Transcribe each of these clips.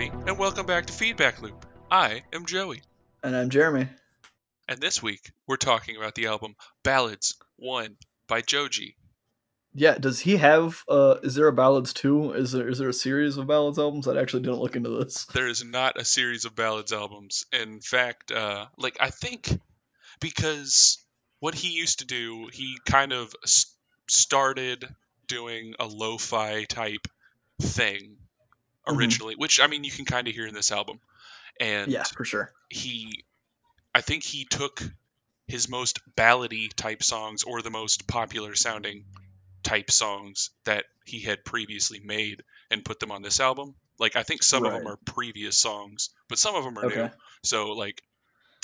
everybody, and welcome back to Feedback Loop. I am Joey. And I'm Jeremy. And this week, we're talking about the album Ballads One by Joji. Yeah, does he have, is there a Ballads Two? Is there a series of Ballads albums? I actually didn't look into this. There is not a series of Ballads albums. In fact, I think because what he used to do, he kind of started doing a lo-fi type thing originally, which, I mean, you can kind of hear in this album. And yeah, for sure. I think he took his most ballady type songs or the most popular sounding type songs that he had previously made and put them on this album. Like, I think some of them are previous songs, but some of them are new. So,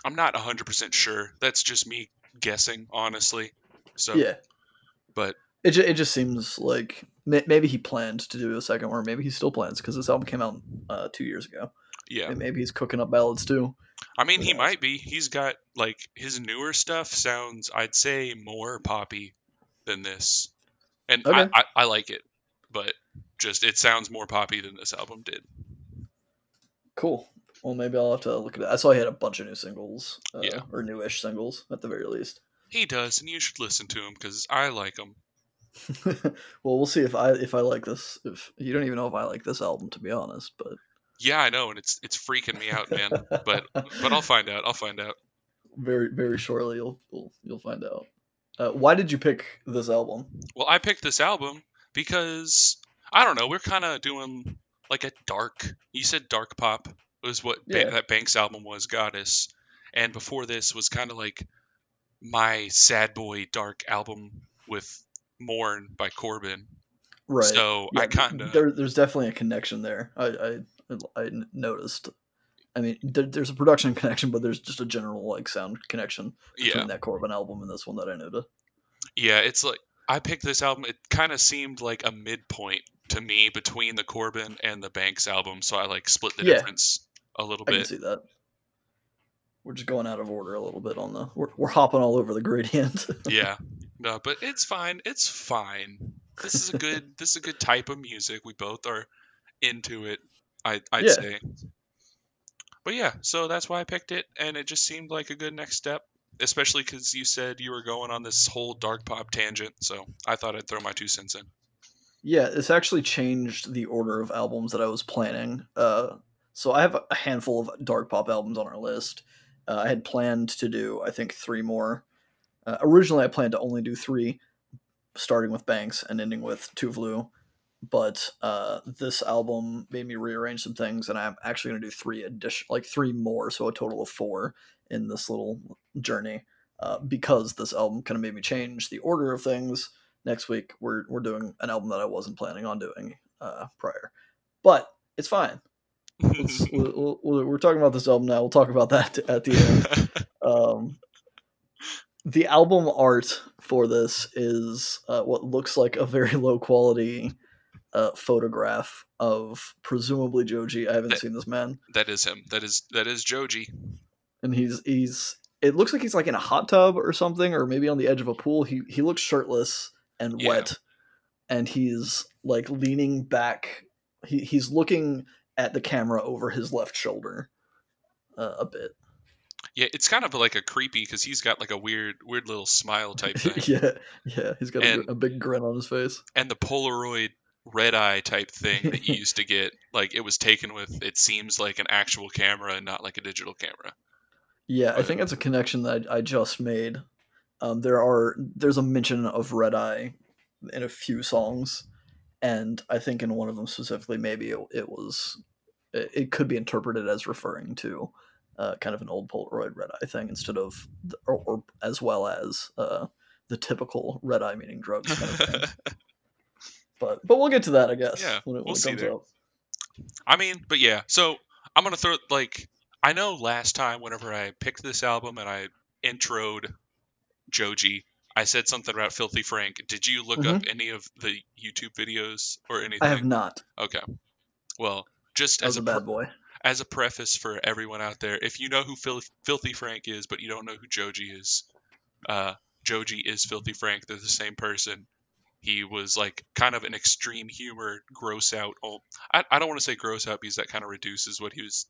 I'm not 100% sure. That's just me guessing, honestly. So, yeah. But it just seems like maybe he planned to do a second, or maybe he still plans, because this album came out 2 years ago. Yeah. And maybe he's cooking up ballads too. I mean, he might be. He's got, his newer stuff sounds, I'd say, more poppy than this. And I like it, but just it sounds more poppy than this album did. Cool. Well, maybe I'll have to look at it. I saw he had a bunch of new singles, or newish singles at the very least. He does, and you should listen to him because I like him. Well, we'll see if I like this. If you don't even know if I like this album, to be honest, but yeah, I know, and it's freaking me out, man. but I'll find out. Very very shortly, you'll find out. Why did you pick this album? Well, I picked this album because, I don't know, we're kind of doing a dark, you said dark pop was what that Banks album was, Goddess. And before this was kind of my sad boy dark album with Mourn by Corbin. Right. So yeah, I kind of... There's definitely a connection there. I noticed. I mean, there's a production connection, but there's just a general sound connection between that Corbin album and this one that I noted. Yeah, it's I picked this album. It kind of seemed like a midpoint to me between the Corbin and the Banks album, so I split the difference a little bit. I can see that. We're just going out of order a little bit on the. We're hopping all over the gradient. Yeah, no, but it's fine. It's fine. This is a good. This is a good type of music. We both are into it. I'd say. But yeah, so that's why I picked it, and it just seemed like a good next step, especially because you said you were going on this whole dark pop tangent, so I thought I'd throw my 2 cents in. Yeah, it's actually changed the order of albums that I was planning. So I have a handful of dark pop albums on our list. I had planned to do, I think, 3 more. Originally, I planned to only do 3, starting with Banks and ending with Tuvalu. But this album made me rearrange some things, and I'm actually going to do 3 more, so a total of 4 in this little journey, because this album kind of made me change the order of things. Next week, we're doing an album that I wasn't planning on doing prior, but it's fine. We're talking about this album now. We'll talk about that at the end. The album art for this is what looks like a very low quality photograph of presumably Joji. I haven't seen this man. That is him. That is Joji. And he's it looks like he's in a hot tub or something, or maybe on the edge of a pool. He looks shirtless and wet, and he's leaning back. He's looking at the camera over his left shoulder a bit. Yeah, it's kind of a creepy, because he's got a weird little smile type thing. yeah, he's got a big grin on his face. And the Polaroid red eye type thing that you used to get, it was taken with, it seems an actual camera and not a digital camera. Yeah, but I think that's a connection that I just made. There's a mention of red eye in a few songs, and I think in one of them specifically, maybe it could be interpreted as referring to kind of an old Polaroid red eye thing instead of, or as well as the typical red eye meaning drugs kind of thing. But we'll get to that, I guess. Yeah, when it comes out. I mean, but yeah. So I'm gonna throw I know last time whenever I picked this album and I introed Joji, I said something about Filthy Frank. Did you look up any of the YouTube videos or anything? I have not. Okay. Well, just as a bad boy, as a preface for everyone out there, if you know who Filthy Frank is, but you don't know who Joji is, Joji is Filthy Frank. They're the same person. He was like kind of an extreme humor, gross out. I don't want to say gross out because that kind of reduces what he was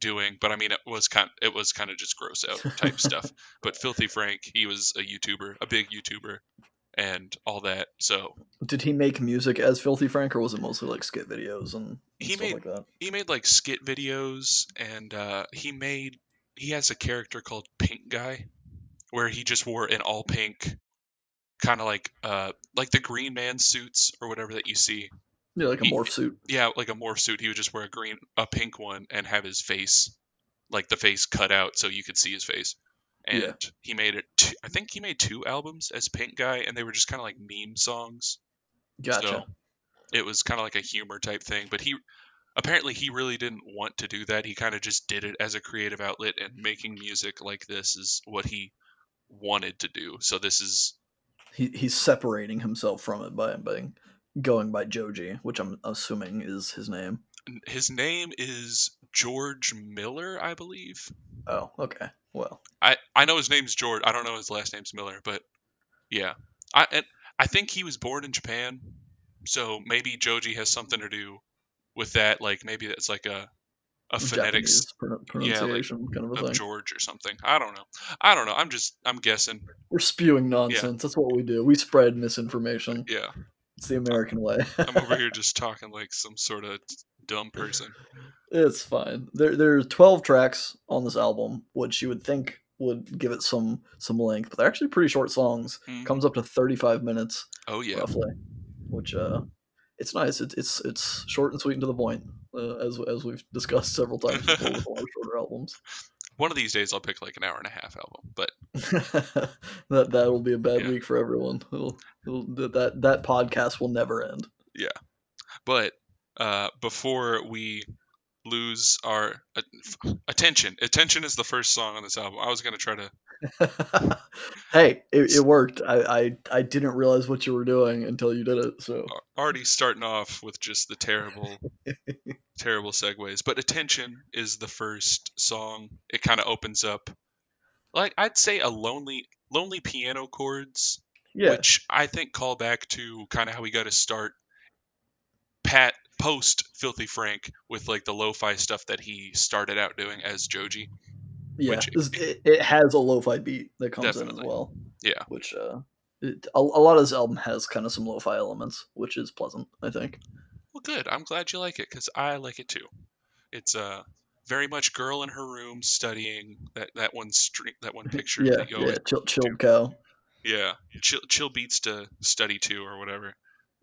doing, but I mean it was kind of just gross out type stuff. But Filthy Frank, he was a YouTuber, a big YouTuber, and all that. So did he make music as Filthy Frank, or was it mostly like skit videos and stuff like that? He made like skit videos, and he has a character called Pink Guy, where he just wore an all pink, kind of like the Green Man suits or whatever that you see. Yeah, like a morph suit. Yeah, like a morph suit. He would just wear a pink one and have his face, like the face cut out so you could see his face. And he made it. I think he made 2 albums as Pink Guy, and they were just kind of like meme songs. Gotcha. So it was kind of like a humor type thing, but he really didn't want to do that. He kind of just did it as a creative outlet, and making music like this is what he wanted to do. So this is he's separating himself from it by going by Joji, which I'm assuming is his name. His name is George Miller, I believe. Oh, okay. Well, I know his name's George. I don't know his last name's Miller, but yeah. I think he was born in Japan, so maybe Joji has something to do with that. Like maybe that's like a phonetic pronunciation kind of a thing. George or something. I don't know. I'm guessing. We're spewing nonsense. Yeah. That's what we do. We spread misinformation. Yeah. It's the American way. I'm over here just talking like some sort of dumb person. It's fine. There are 12 tracks on this album, which you would think would give it some length, but they're actually pretty short songs. Mm. Comes up to 35 minutes. Oh yeah, roughly. Which it's nice. It's short and sweet and to the point, as we've discussed several times before with a lot of shorter albums. One of these days, I'll pick like an hour and a half album, but that will be a bad week for everyone. That podcast will never end. Yeah, but before we lose our attention is the first song on this album. I was gonna try to. Hey, it worked. I didn't realize what you were doing until you did it. So already starting off with just the terrible. Terrible segues, but Attention is the first song. It kind of opens up like I'd say a lonely piano chords, which I think call back to kind of how we got to start post Filthy Frank with like the lo-fi stuff that he started out doing as Joji. Yeah, it has a lo-fi beat that comes in as well. Yeah, which a lot of this album has kind of some lo-fi elements, which is pleasant, I think. Well, good. I'm glad you like it, because I like it too. It's very much girl in her room studying that one picture. That you always chill cow. Yeah, chill beats to study to or whatever.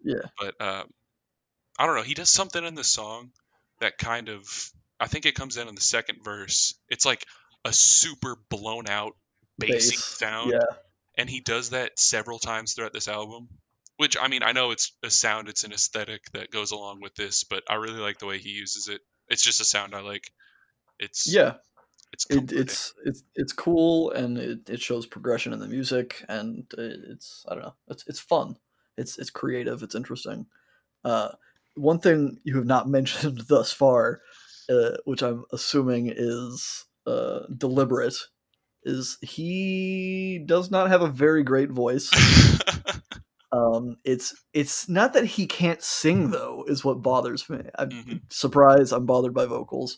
Yeah. But I don't know. He does something in the song that kind of, I think it comes in the second verse. It's like a super blown out bassy sound. Yeah. And he does that several times throughout this album. Which, I mean, I know it's a sound, it's an aesthetic that goes along with this, but I really like the way he uses it. It's just a sound I like. It's cool, and it shows progression in the music, and it's fun. It's creative. It's interesting. One thing you have not mentioned thus far, which I'm assuming is deliberate, is he does not have a very great voice. It's not that he can't sing, though, is what bothers me. I'm surprised I'm bothered by vocals.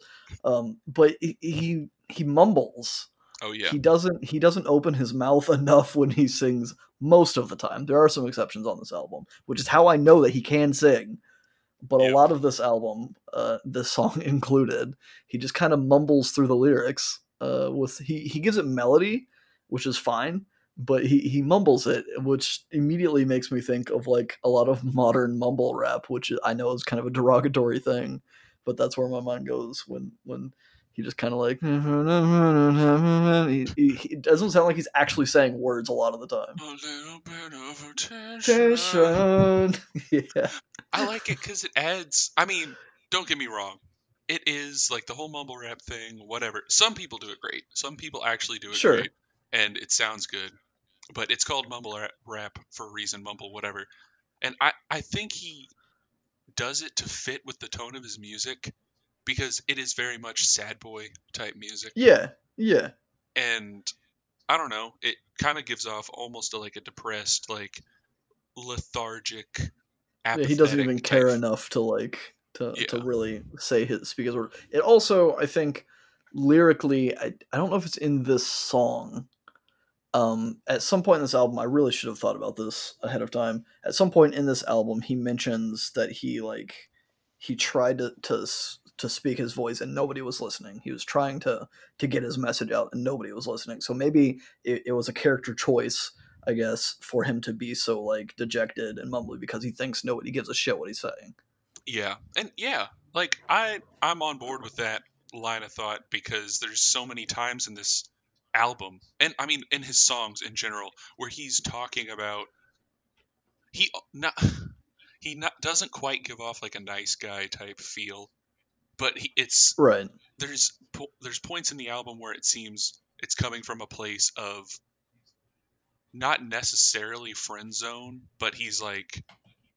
But he mumbles. Oh yeah. He doesn't open his mouth enough when he sings most of the time. There are some exceptions on this album, which is how I know that he can sing. But a lot of this album, this song included, he just kind of mumbles through the lyrics. He gives it melody, which is fine. But he mumbles it, which immediately makes me think of like a lot of modern mumble rap, which I know is kind of a derogatory thing, but that's where my mind goes when he just kind of like he doesn't sound like he's actually saying words a lot of the time. A little bit of attention. Yeah, I like it because it adds. I mean, don't get me wrong. It is like the whole mumble rap thing, whatever. Some people do it great. Some people actually do it great. And it sounds good, but it's called mumble rap for a reason, mumble whatever. And I think he does it to fit with the tone of his music, because it is very much sad boy type music. Yeah, yeah. And I don't know, it kind of gives off almost like a depressed, like lethargic. Yeah, he doesn't even care enough to really say his speak his word. It also, I think, lyrically, I don't know if it's in this song. At some point in this album, I really should have thought about this ahead of time. At some point in this album, he mentions that he tried to speak his voice and nobody was listening. He was trying to get his message out and nobody was listening. So maybe it was a character choice, I guess, for him to be so dejected and mumbly because he thinks nobody gives a shit what he's saying. Yeah. And yeah, I'm on board with that line of thought because there's so many times in this album, and I mean in his songs in general, where he's talking about he doesn't quite give off a nice guy type feel, but it's right. There's points in the album where it seems it's coming from a place of not necessarily friend zone, but he's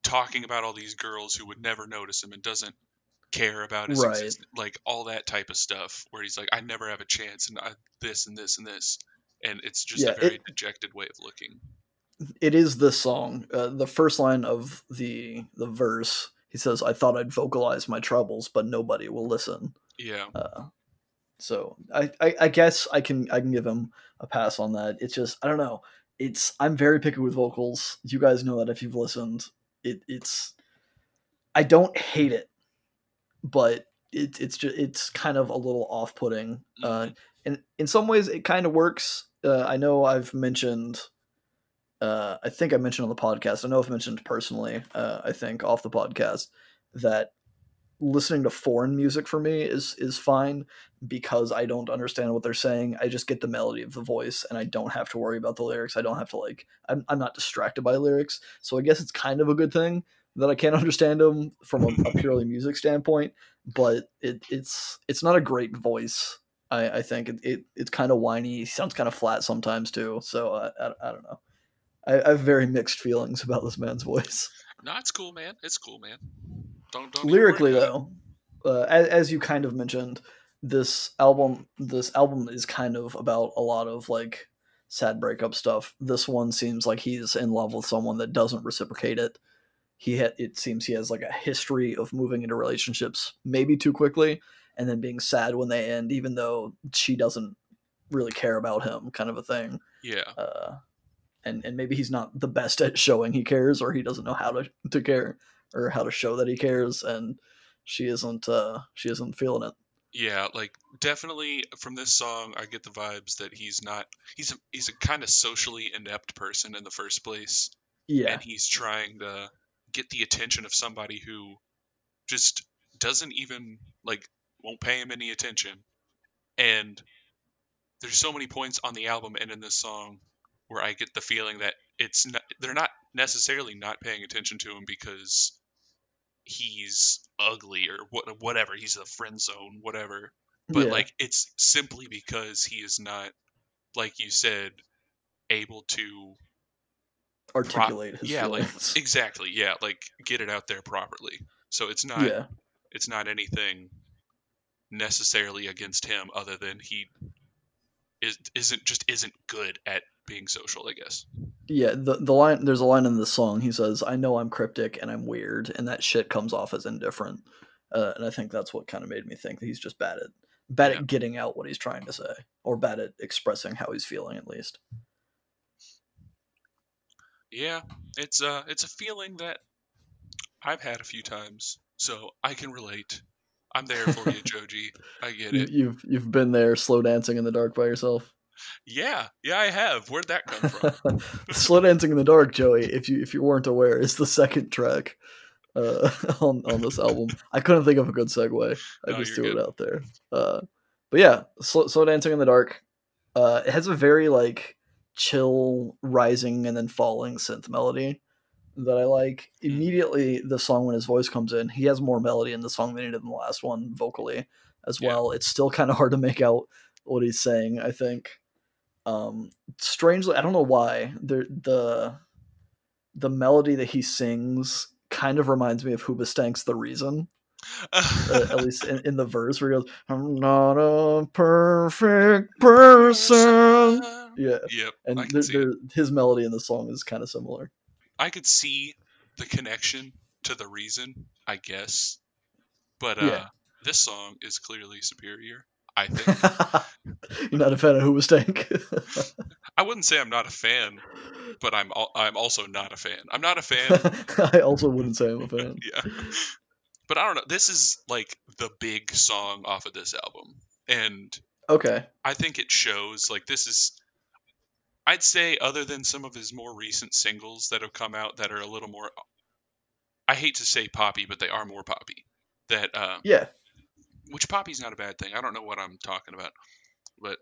talking about all these girls who would never notice him and doesn't care about his existence, all that type of stuff where he's I never have a chance and this and this and this. And it's just a very dejected way of looking. It is this song. The first line of the verse, he says, I thought I'd vocalize my troubles, but nobody will listen. Yeah. So I guess I can give him a pass on that. It's just, I don't know. I'm very picky with vocals. You guys know that if you've listened. I don't hate it, but it's kind of a little off-putting. And in some ways it kind of works. I know I've mentioned, I think I mentioned on the podcast, I know I've mentioned personally, I think off the podcast, that listening to foreign music for me is fine because I don't understand what they're saying. I just get the melody of the voice and I don't have to worry about the lyrics. I don't have to I'm not distracted by lyrics. So I guess it's kind of a good thing that I can't understand them from a purely music standpoint, but it's not a great voice. I think it's kind of whiny. It sounds kind of flat sometimes too. So I don't know. I have very mixed feelings about this man's voice. No, it's cool, man. It's cool, man. Don't lyrically though, as you kind of mentioned, this album is kind of about a lot of sad breakup stuff. This one seems like he's in love with someone that doesn't reciprocate it. It seems he has a history of moving into relationships maybe too quickly and then being sad when they end, even though she doesn't really care about him, kind of a thing. Yeah. And maybe he's not the best at showing he cares, or he doesn't know how to care, or how to show that he cares, and she isn't feeling it. Yeah, definitely from this song, I get the vibes that he's a kind of socially inept person in the first place. Yeah. And he's trying to get the attention of somebody who just doesn't even, won't pay him any attention. And there's so many points on the album and in this song where I get the feeling that they're not necessarily not paying attention to him because he's ugly or whatever, he's the friend zone, whatever. But, it's simply because he is not, like you said, able to articulate his feelings. Exactly. Yeah. Get it out there properly. So it's not, it's not anything necessarily against him other than he isn't good at being social, I guess. Yeah. The line, there's a line in this song. He says, I know I'm cryptic and I'm weird and that shit comes off as indifferent. And I think that's what kind of made me think that he's just bad at getting out what he's trying to say, or bad at expressing how he's feeling, at least. Yeah, it's a feeling that I've had a few times, so I can relate. I'm there for you, Joji. I get it. You've been there, slow dancing in the dark by yourself. Yeah, I have. Where'd that come from? Slow dancing in the dark, Joey. If you weren't aware, is the second track on this album. I couldn't think of a good segue. I just threw it out there. But yeah, slow dancing in the dark. It has a very chill rising and then falling synth melody that I like. Immediately the song, when his voice comes in, he has more melody in the song than he did in the last one vocally as well. It's still kind of hard to make out what he's saying, I think. Strangely, I don't know why, the melody that he sings kind of reminds me of Hoobastank's The Reason. At least in the verse where he goes, I'm not a perfect person. Yeah, and his melody in the song is kind of similar. I could see the connection to The Reason, I guess. But this song is clearly superior, I think. You're not a fan of Hoobastank? I wouldn't say I'm not a fan, but I'm also not a fan. I'm not a fan. I also wouldn't say I'm a fan. Yeah. But I don't know. This is like the big song off of this album. And okay, I think it shows. Like, this is, I'd say, other than some of his more recent singles that have come out that are a little more, I hate to say poppy, but they are more poppy. That which poppy's not a bad thing. I don't know what I'm talking about, but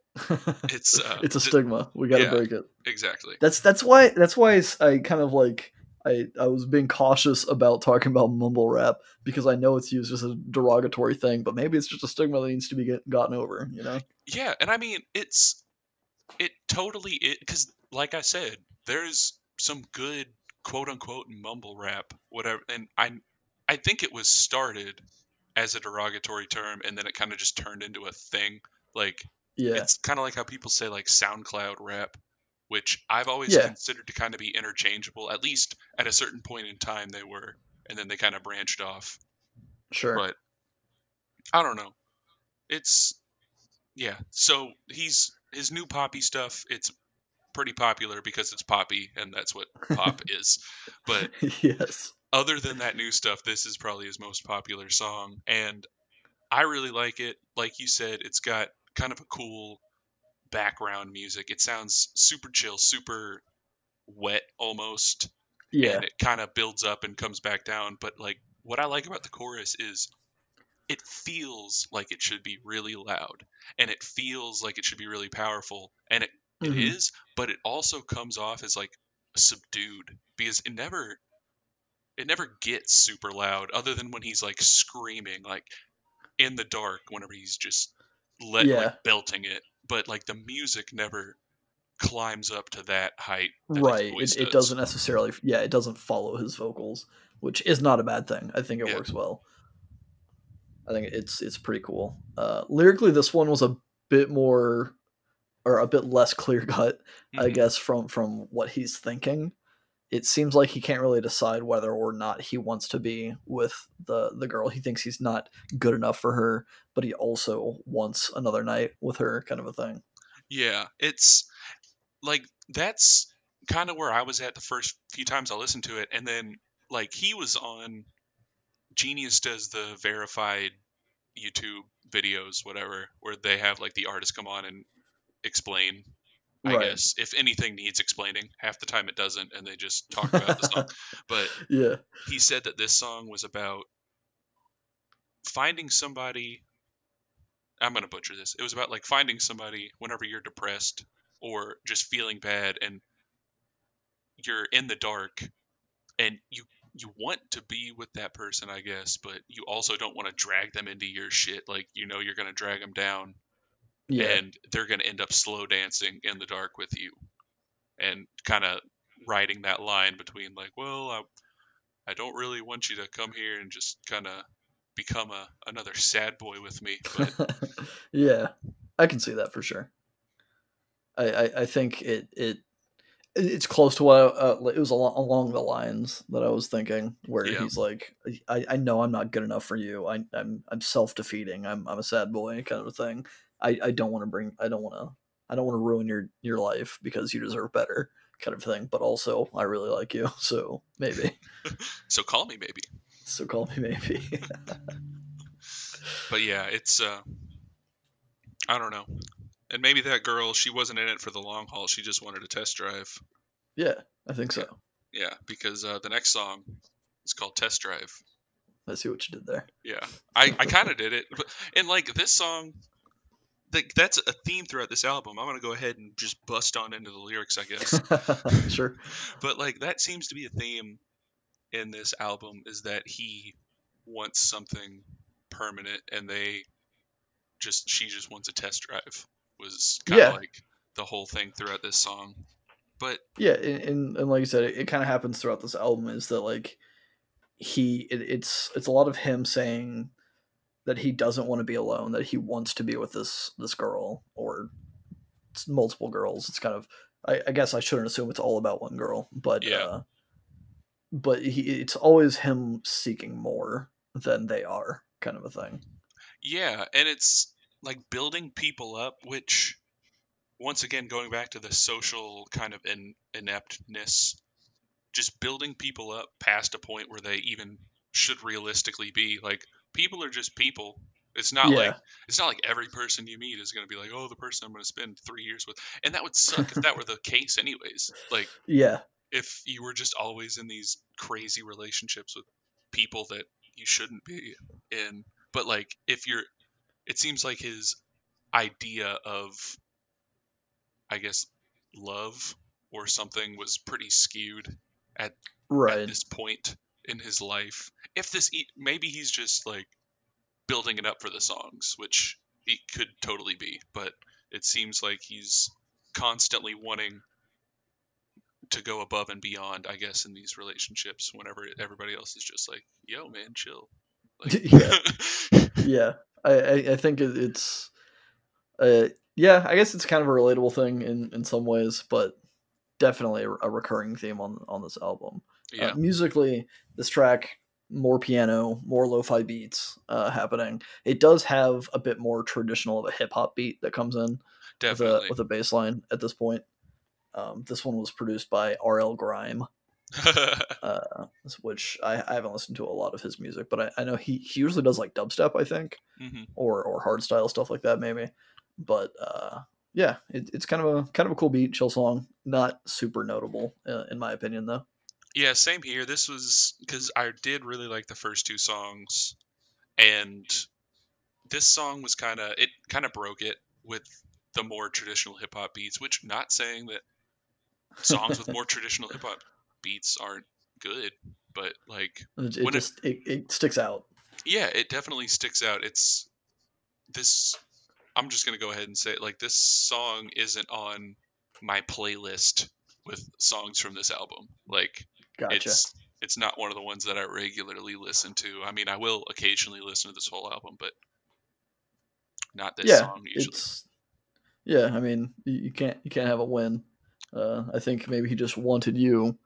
it's it's a stigma. We got to break it. Exactly. That's why I kind of like, I was being cautious about talking about mumble rap, because I know it's used as a derogatory thing, but maybe it's just a stigma that needs to be gotten over, you know? Yeah, and I mean, it totally, because like I said, there's some good quote-unquote mumble rap, whatever, and I think it was started as a derogatory term, and then it kind of just turned into a thing. Like, it's kind of like how people say, like, SoundCloud rap, which I've always considered to kind of be interchangeable. At least at a certain point in time they were, and then they kind of branched off. Sure. But I don't know. So his new poppy stuff, it's pretty popular because it's poppy, and that's what pop is. But yes, other than that new stuff, this is probably his most popular song, and I really like it. Like you said, it's got kind of a cool background music. It sounds super chill, super wet almost. Yeah. And it kind of builds up and comes back down. But like, what I like about the chorus is it feels like it should be really loud, and it feels like it should be really powerful. And it is, but it also comes off as like subdued, because it never gets super loud, other than when he's like screaming, like in the dark, whenever he's just like belting it. But like, the music never climbs up to that height. Right. It doesn't necessarily. Yeah. It doesn't follow his vocals, which is not a bad thing. I think it works well. I think it's pretty cool. Lyrically, this one was a bit more, or a bit less clear cut, I guess, from what he's thinking. It seems like he can't really decide whether or not he wants to be with the girl. He thinks he's not good enough for her, but he also wants another night with her, kind of a thing. Yeah, it's like, that's kind of where I was at the first few times I listened to it. And then like, he was on, Genius does the verified YouTube videos, whatever, where they have like the artist come on and explain, I guess, if anything needs explaining. Half the time it doesn't, and they just talk about the song. But he said that this song was about finding somebody. I'm going to butcher this. It was about like finding somebody whenever you're depressed or just feeling bad, and you're in the dark, and you want to be with that person, I guess, but you also don't want to drag them into your shit. Like, you know, you're going to drag them down. Yeah. And they're going to end up slow dancing in the dark with you, and kind of riding that line between like, well, I don't really want you to come here and just kind of become another sad boy with me. But yeah, I can see that for sure. I think it's close to what it was along the lines that I was thinking, where he's like, I know I'm not good enough for you. I'm self-defeating. I'm a sad boy, kind of a thing. I don't want to ruin your life because you deserve better, kind of thing. But also, I really like you, so maybe. So call me maybe. But yeah, it's I don't know. And maybe that girl, she wasn't in it for the long haul. She just wanted a test drive. Yeah, I think so. Yeah, because the next song is called Test Drive. I see what you did there. Yeah, I kind of did it. And like, this song, that's a theme throughout this album. I'm going to go ahead and just bust on into the lyrics, I guess. Sure. But like, that seems to be a theme in this album, is that he wants something permanent, and she just wants a test drive, was kind of like the whole thing throughout this song. But yeah. And like I said, it kind of happens throughout this album, is that like, it's a lot of him saying that he doesn't want to be alone, that he wants to be with this girl, or multiple girls. It's kind of, I guess I shouldn't assume it's all about one girl, but but it's always him seeking more than they are, kind of a thing. Yeah, and it's like building people up, which, once again, going back to the social kind of ineptness, just building people up past a point where they even should realistically be. Like, people are just people. It's not like every person you meet is going to be like, oh, the person I'm going to spend 3 years with. And that would suck if that were the case anyways. Like, yeah, if you were just always in these crazy relationships with people that you shouldn't be in. But like, if you're, it seems like his idea of, I guess, love or something was pretty skewed at this point in his life. If this, maybe he's just like building it up for the songs, which it could totally be, but it seems like he's constantly wanting to go above and beyond, I guess, in these relationships whenever everybody else is just like, yo man, chill. Like, yeah. I think it's, I guess it's kind of a relatable thing in some ways, but definitely a recurring theme on this album. Yeah. Musically, this track, more piano, more lo-fi beats happening. It does have a bit more traditional of a hip-hop beat that comes in with a bass line at this point. This one was produced by RL Grime, which I haven't listened to a lot of his music, but I know he usually does like dubstep, I think, or hardstyle stuff like that maybe. But yeah, it's kind of a cool beat, chill song. Not super notable in my opinion though. Yeah, same here. This was because I did really like the first two songs, and this song was kind of broke it with the more traditional hip hop beats. Which, not saying that songs with more traditional hip hop beats aren't good, but like it sticks out. Yeah, it definitely sticks out. It's this. I'm just gonna go ahead and say it, like, this song isn't on my playlist with songs from this album. Like. Gotcha. It's not one of the ones that I regularly listen to. I mean, I will occasionally listen to this whole album, but not this song usually. Yeah, I mean, you can't have a win. I think maybe he just wanted you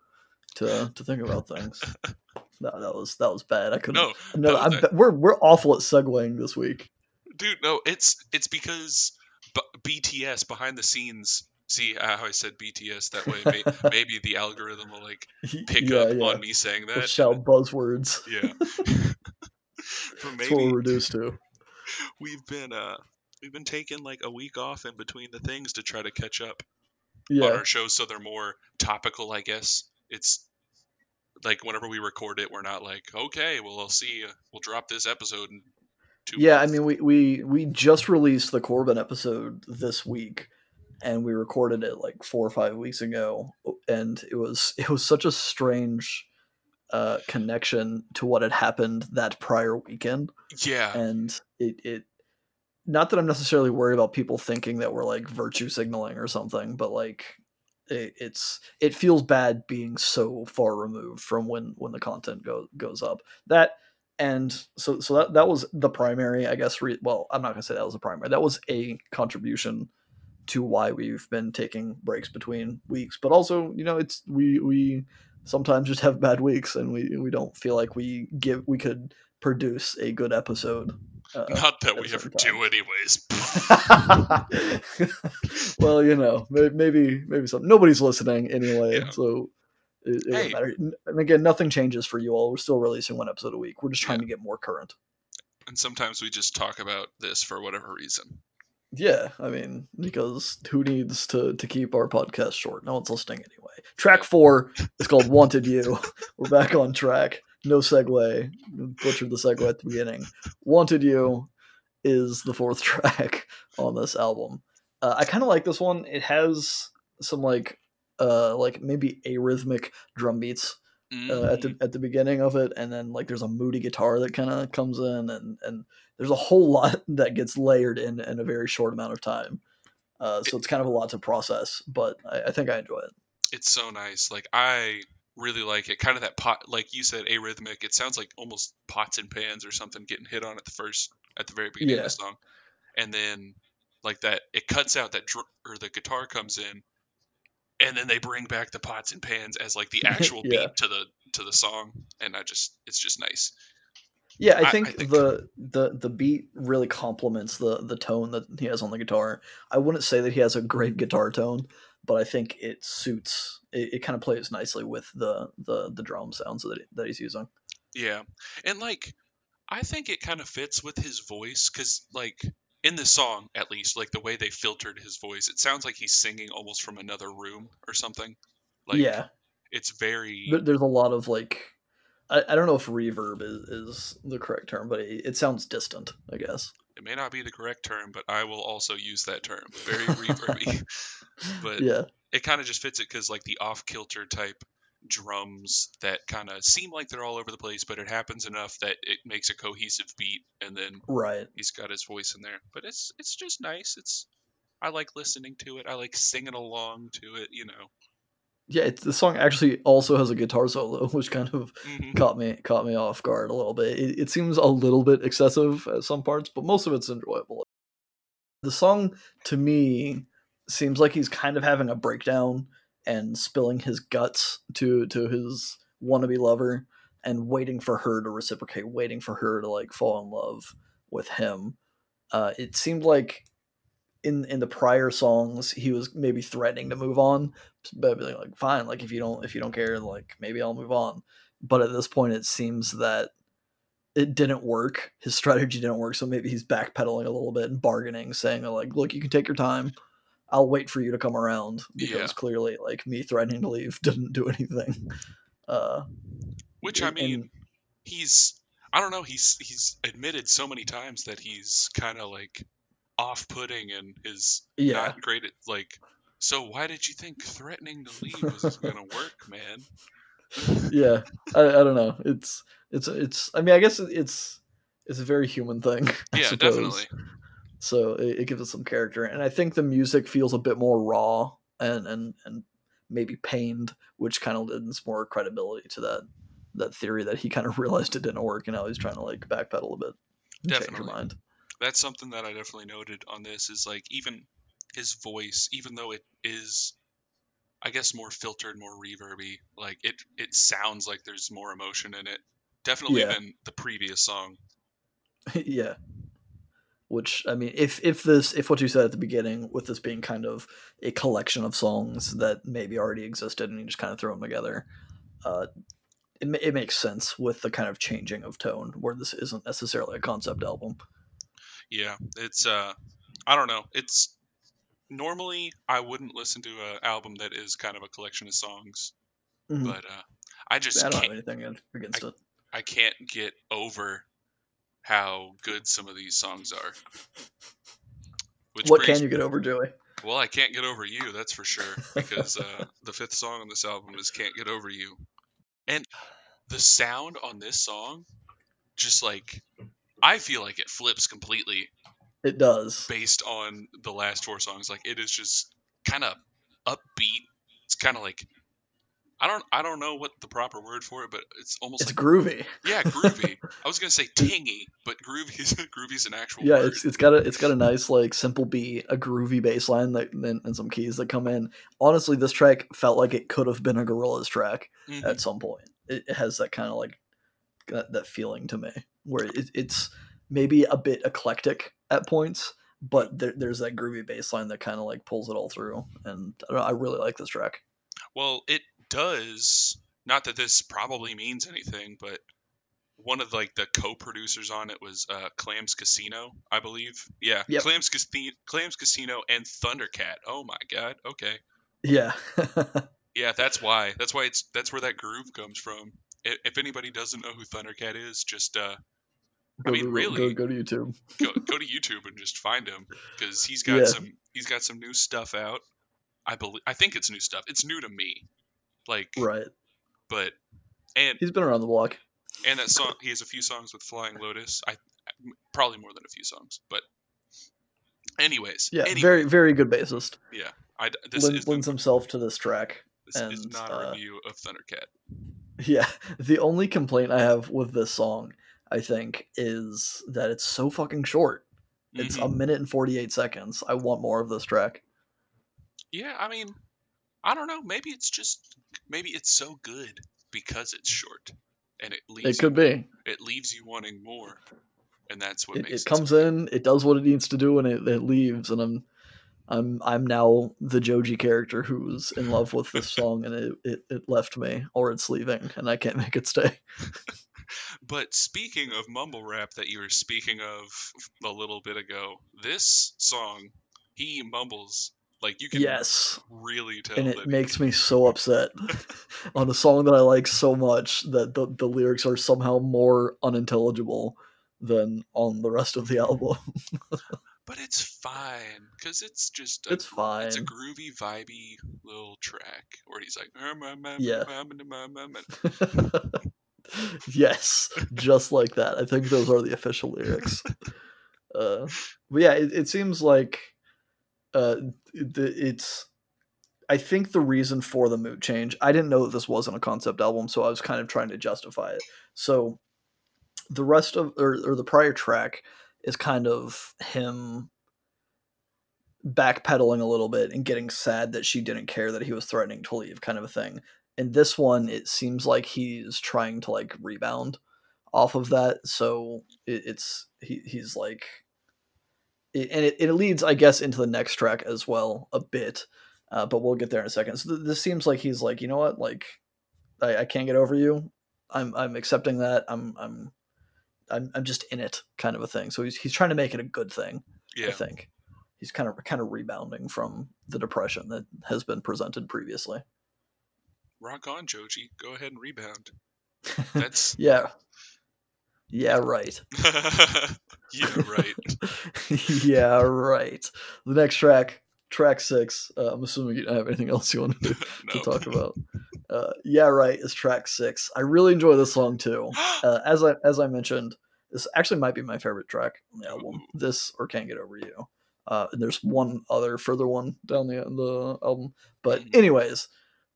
to think about things. No, that was bad. I couldn't. We're awful at segueing this week, dude. No, it's because BTS behind the scenes. See how I said BTS that way? Maybe the algorithm will like pick up on me saying that. Let's shout buzzwords. Yeah, that's what we're reduced to. We've been taking like a week off in between the things to try to catch up on our shows, so they're more topical, I guess. It's like whenever we record it, we're not like, okay, well, I'll see you. We'll drop this episode in 2 weeks. Yeah, I mean, we just released the Corbin episode this week. And we recorded it like 4 or 5 weeks ago, and it was such a strange connection to what had happened that prior weekend. Yeah, and it not that I'm necessarily worried about people thinking that we're like virtue signaling or something, but like it feels bad being so far removed from when the content goes up. That. And so that was the primary, I guess. I'm not gonna say that was the primary. That was a contribution to why we've been taking breaks between weeks, but also, you know, it's we sometimes just have bad weeks, and we don't feel like we could produce a good episode. Not that we ever do, anyways. Well, you know, maybe nobody's listening anyway, so it doesn't matter. And again, nothing changes for you all. We're still releasing one episode a week. We're just trying to get more current. And sometimes we just talk about this for whatever reason. Yeah, I mean, because who needs to keep our podcast short? No one's listening anyway. Track 4 is called Wanted You. We're back on track. No segue. Butchered the segue at the beginning. Wanted You is the 4th track on this album. I kind of like this one. It has some like maybe arrhythmic drum beats at the beginning of it, and then like there's a moody guitar that kind of comes in, and there's a whole lot that gets layered in a very short amount of time, so it's kind of a lot to process, but I think I enjoy it. It's so nice. Like, I really like it. Kind of that pot, like you said, arrhythmic. It sounds like almost pots and pans or something getting hit on at the very beginning of the song, and then like that it cuts out that the guitar comes in, And then they bring back the pots and pans as like the actual beat to the song, and it's just nice. Yeah, I think the beat really complements the tone that he has on the guitar. I wouldn't say that he has a great guitar tone, but I think it suits. It kind of plays nicely with the drum sounds that he's using. Yeah, and like I think it kind of fits with his voice because like in this song at least, like the way they filtered his voice, it sounds like he's singing almost from another room or something. Like, yeah, it's very. There's a lot of like. I don't know if reverb is the correct term, but it sounds distant, I guess. It may not be the correct term, but I will also use that term. Very reverby. But yeah, it kind of just fits it because like the off-kilter type drums that kind of seem like they're all over the place, but it happens enough that it makes a cohesive beat, and then he's got his voice in there. But it's just nice. I like listening to it. I like singing along to it, you know. Yeah, the song actually also has a guitar solo, which kind of caught me off guard a little bit. It seems a little bit excessive at some parts, but most of it's enjoyable. The song, to me, seems like he's kind of having a breakdown and spilling his guts to his wannabe lover and waiting for her to reciprocate, waiting for her to like fall in love with him. It seemed like in the prior songs he was maybe threatening to move on, but like fine, like if you don't care, like maybe I'll move on. But at this point it seems that it didn't work, his strategy didn't work, so maybe he's backpedaling a little bit and bargaining, saying like, look, you can take your time, I'll wait for you to come around, because clearly like me threatening to leave didn't do anything. Which I mean, and he's admitted so many times that he's kind of like off-putting and is not great at like, so why did you think threatening to leave was gonna work, man? Yeah, I don't know. It's I mean, I guess it's a very human thing. Yeah, definitely. So it gives us some character, and I think the music feels a bit more raw and maybe pained, which kind of lends more credibility to that theory that he kind of realized it didn't work, and now he's trying to like backpedal a bit. Definitely. Change your mind. That's something that I definitely noted on this is like even his voice, even though it is, I guess, more filtered, more reverby, like it sounds like there's more emotion in it, definitely than the previous song. Yeah, which I mean, if what you said at the beginning with this being kind of a collection of songs that maybe already existed and you just kind of throw them together, it makes sense with the kind of changing of tone where this isn't necessarily a concept album. Yeah, it's, I don't know. It's, normally I wouldn't listen to an album that is kind of a collection of songs, but I just I don't have anything against it. I can't get over how good some of these songs are. What can you get over, Joey? Well, I can't get over you, that's for sure, because the fifth song on this album is Can't Get Over You. And the sound on this song, just like, I feel like it flips completely. It does. Based on the last four songs, like it is just kind of upbeat. It's kind of like I don't know what the proper word for it, but it's almost it's like, groovy. Yeah, groovy. I was gonna say tingy, but groovy's an actual word. Yeah, it's got a nice like simple beat, a groovy bass line and some keys that come in. Honestly, this track felt like it could have been a Gorillaz track at some point. It has that kind of like that feeling to me, where it's maybe a bit eclectic at points, but there's that groovy bass line that kind of like pulls it all through, and I really like this track. Well, it does, not that this probably means anything, but one of like the co-producers on it was Clams Casino, I believe. Yeah, yep. Clams Casino and Thundercat. Oh my god, okay. Yeah. Yeah, that's why that's where that groove comes from. If anybody doesn't know who Thundercat is, just go to YouTube. go to YouTube and just find him, because he's got some new stuff out. I think it's new stuff. It's new to me, like But and he's been around the block. And that song, he has a few songs with Flying Lotus. I probably more than a few songs, but anyways, very very good bassist. Yeah, lends himself to this track. This is not a review of Thundercat. Yeah, the only complaint I have with this song, I think, is that it's so fucking short. It's 1 minute and 48 seconds. I want more of this track. Yeah, I mean, I don't know. Maybe it's so good because it's short, and it leaves. It could be. It leaves you wanting more, and that's what makes it. It comes in, it does what it needs to do, and it leaves. And I'm now the Joji character who's in love with this song, and it left me, or it's leaving, and I can't make it stay. But speaking of mumble rap that you were speaking of a little bit ago, this song, he mumbles. Like, you can really tell. And it makes me so upset on a song that I like so much that the lyrics are somehow more unintelligible than on the rest of the album. But it's fine, because it's just it's fine. It's a groovy, vibey little track where he's like... Yes, just like that. I think those are the official lyrics. But yeah, it seems like... it's I think the reason for the mood change, I didn't know that this wasn't a concept album, so I was kind of trying to justify it. So the rest of or the prior track is kind of him backpedaling a little bit and getting sad that she didn't care that he was threatening to leave, kind of a thing. And this one, it seems like he's trying to like rebound off of that, so he's like... And it leads, I guess, into the next track as well a bit, but we'll get there in a second. So this seems like he's like, you know what, like, I can't get over you. I'm accepting that. I'm just in it, kind of a thing. So he's trying to make it a good thing. Yeah. I think he's kind of rebounding from the depression that has been presented previously. Rock on, Joji. Go ahead and rebound. That's yeah, right. Yeah, right. Yeah, right. The next track 6, I'm assuming you don't have anything else you wanted to talk about. Yeah, right is track 6. I really enjoy this song too. As I mentioned, this actually might be my favorite track on the album. Ooh. This or Can't Get Over You. And there's one other further one down the album. But anyways,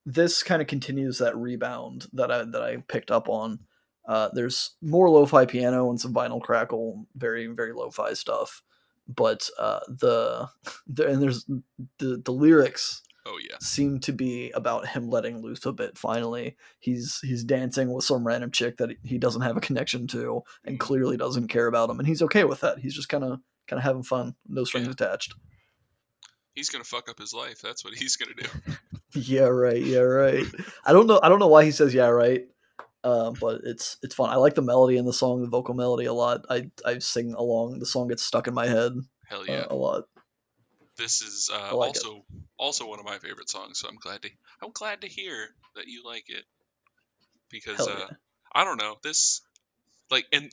this kind of continues that rebound that I picked up on. There's more lo-fi piano and some vinyl crackle, very, very lo-fi stuff. But there's the lyrics seem to be about him letting loose a bit. Finally, he's dancing with some random chick that he doesn't have a connection to and clearly doesn't care about him, and he's okay with that. He's just kind of having fun, no strings attached. He's gonna fuck up his life. That's what he's gonna do. Yeah, right. Yeah, right. I don't know why he says yeah, right. But it's fun. I like the melody in the song, the vocal melody a lot. I sing along. The song gets stuck in my head. Hell yeah, a lot. This is like also one of my favorite songs. So I'm glad to hear that you like it, because I don't know this like and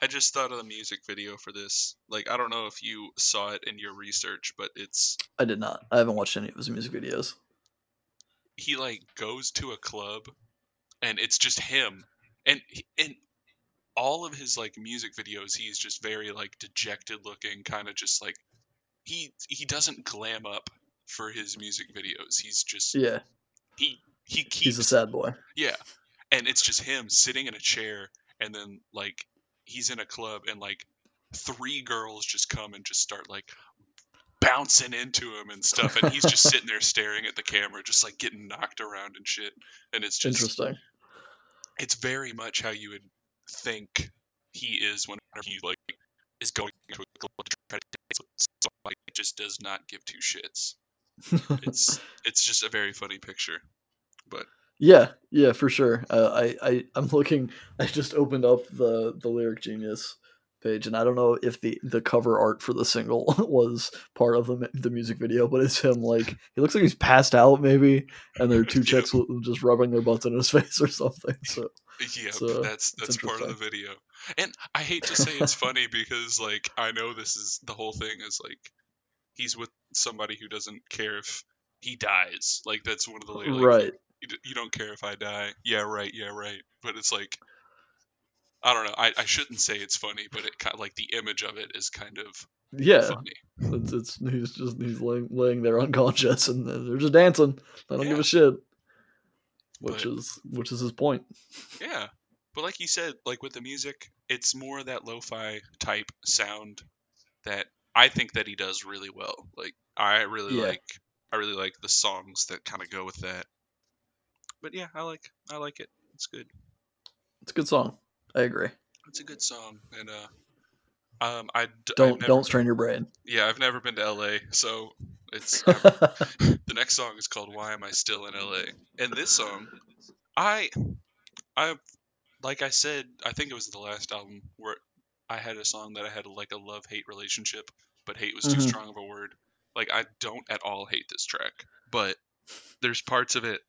I just thought of the music video for this. Like, I don't know if you saw it in your research, but I did not. I haven't watched any of his music videos. He like goes to a club. And it's just him, and in all of his like music videos, he's just very like dejected looking, kind of just like he doesn't glam up for his music videos. He's just he's a sad boy. Yeah, and it's just him sitting in a chair, and then like he's in a club, and like 3 girls just come and just start like bouncing into him and stuff, and he's just sitting there staring at the camera, just like getting knocked around and shit. And it's just interesting. It's very much how you would think he is whenever he like is going to a club to try to dance with somebody. It just does not give 2 shits. It's just a very funny picture. But yeah, for sure. I'm looking. I just opened up the Lyric Genius page, and I don't know if the cover art for the single was part of the music video, but it's him like he looks like he's passed out maybe, and there are 2 chicks just rubbing their butts in his face or something. So yeah, so that's part of the video. And I hate to say it's funny because like I know this is the whole thing is like he's with somebody who doesn't care if he dies. Like that's one of the like, right. You don't care if I die. Yeah, right. Yeah, right. But it's like. I don't know. I shouldn't say it's funny, but it kind of, like the image of it is kind of funny. He's laying there unconscious, and they're just dancing. I don't give a shit, which is his point. Yeah, but like you said, like with the music, it's more that lo-fi type sound that I think that he does really well. Like I really like I really like the songs that kind of go with that. But yeah, I like it. It's good. It's a good song. I agree. It's a good song, and don't strain your brain. Yeah, I've never been to LA, so it's the next song is called "Why Am I Still in LA?" And this song, I like I said, I think it was the last album where I had a song that I had like a love-hate relationship, but hate was too strong of a word. Like, I don't at all hate this track, but there's parts of it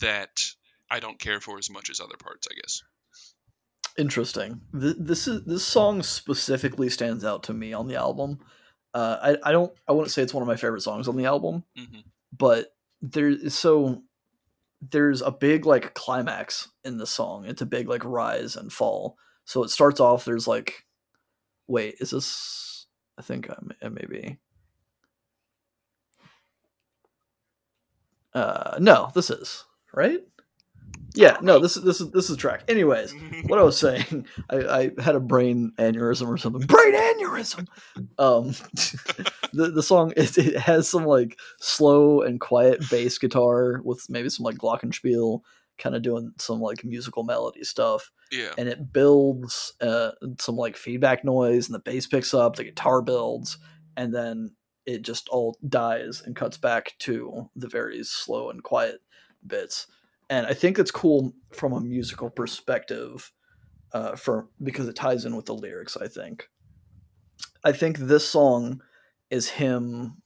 that I don't care for as much as other parts, I guess. Interesting. This song specifically stands out to me on the album. I wouldn't say it's one of my favorite songs on the album, but there's a big like climax in the song. It's a big like rise and fall. So it starts off. There's like, wait, is this? I think I maybe. No, this is right. Yeah, no, this is the track. Anyways, what I was saying, I had a brain aneurysm or something. Brain aneurysm. The song it has some like slow and quiet bass guitar with maybe some like glockenspiel, kind of doing some like musical melody stuff. Yeah, and it builds some like feedback noise, and the bass picks up, the guitar builds, and then it just all dies and cuts back to the very slow and quiet bits. And I think it's cool from a musical perspective, because it ties in with the lyrics. I think this song is him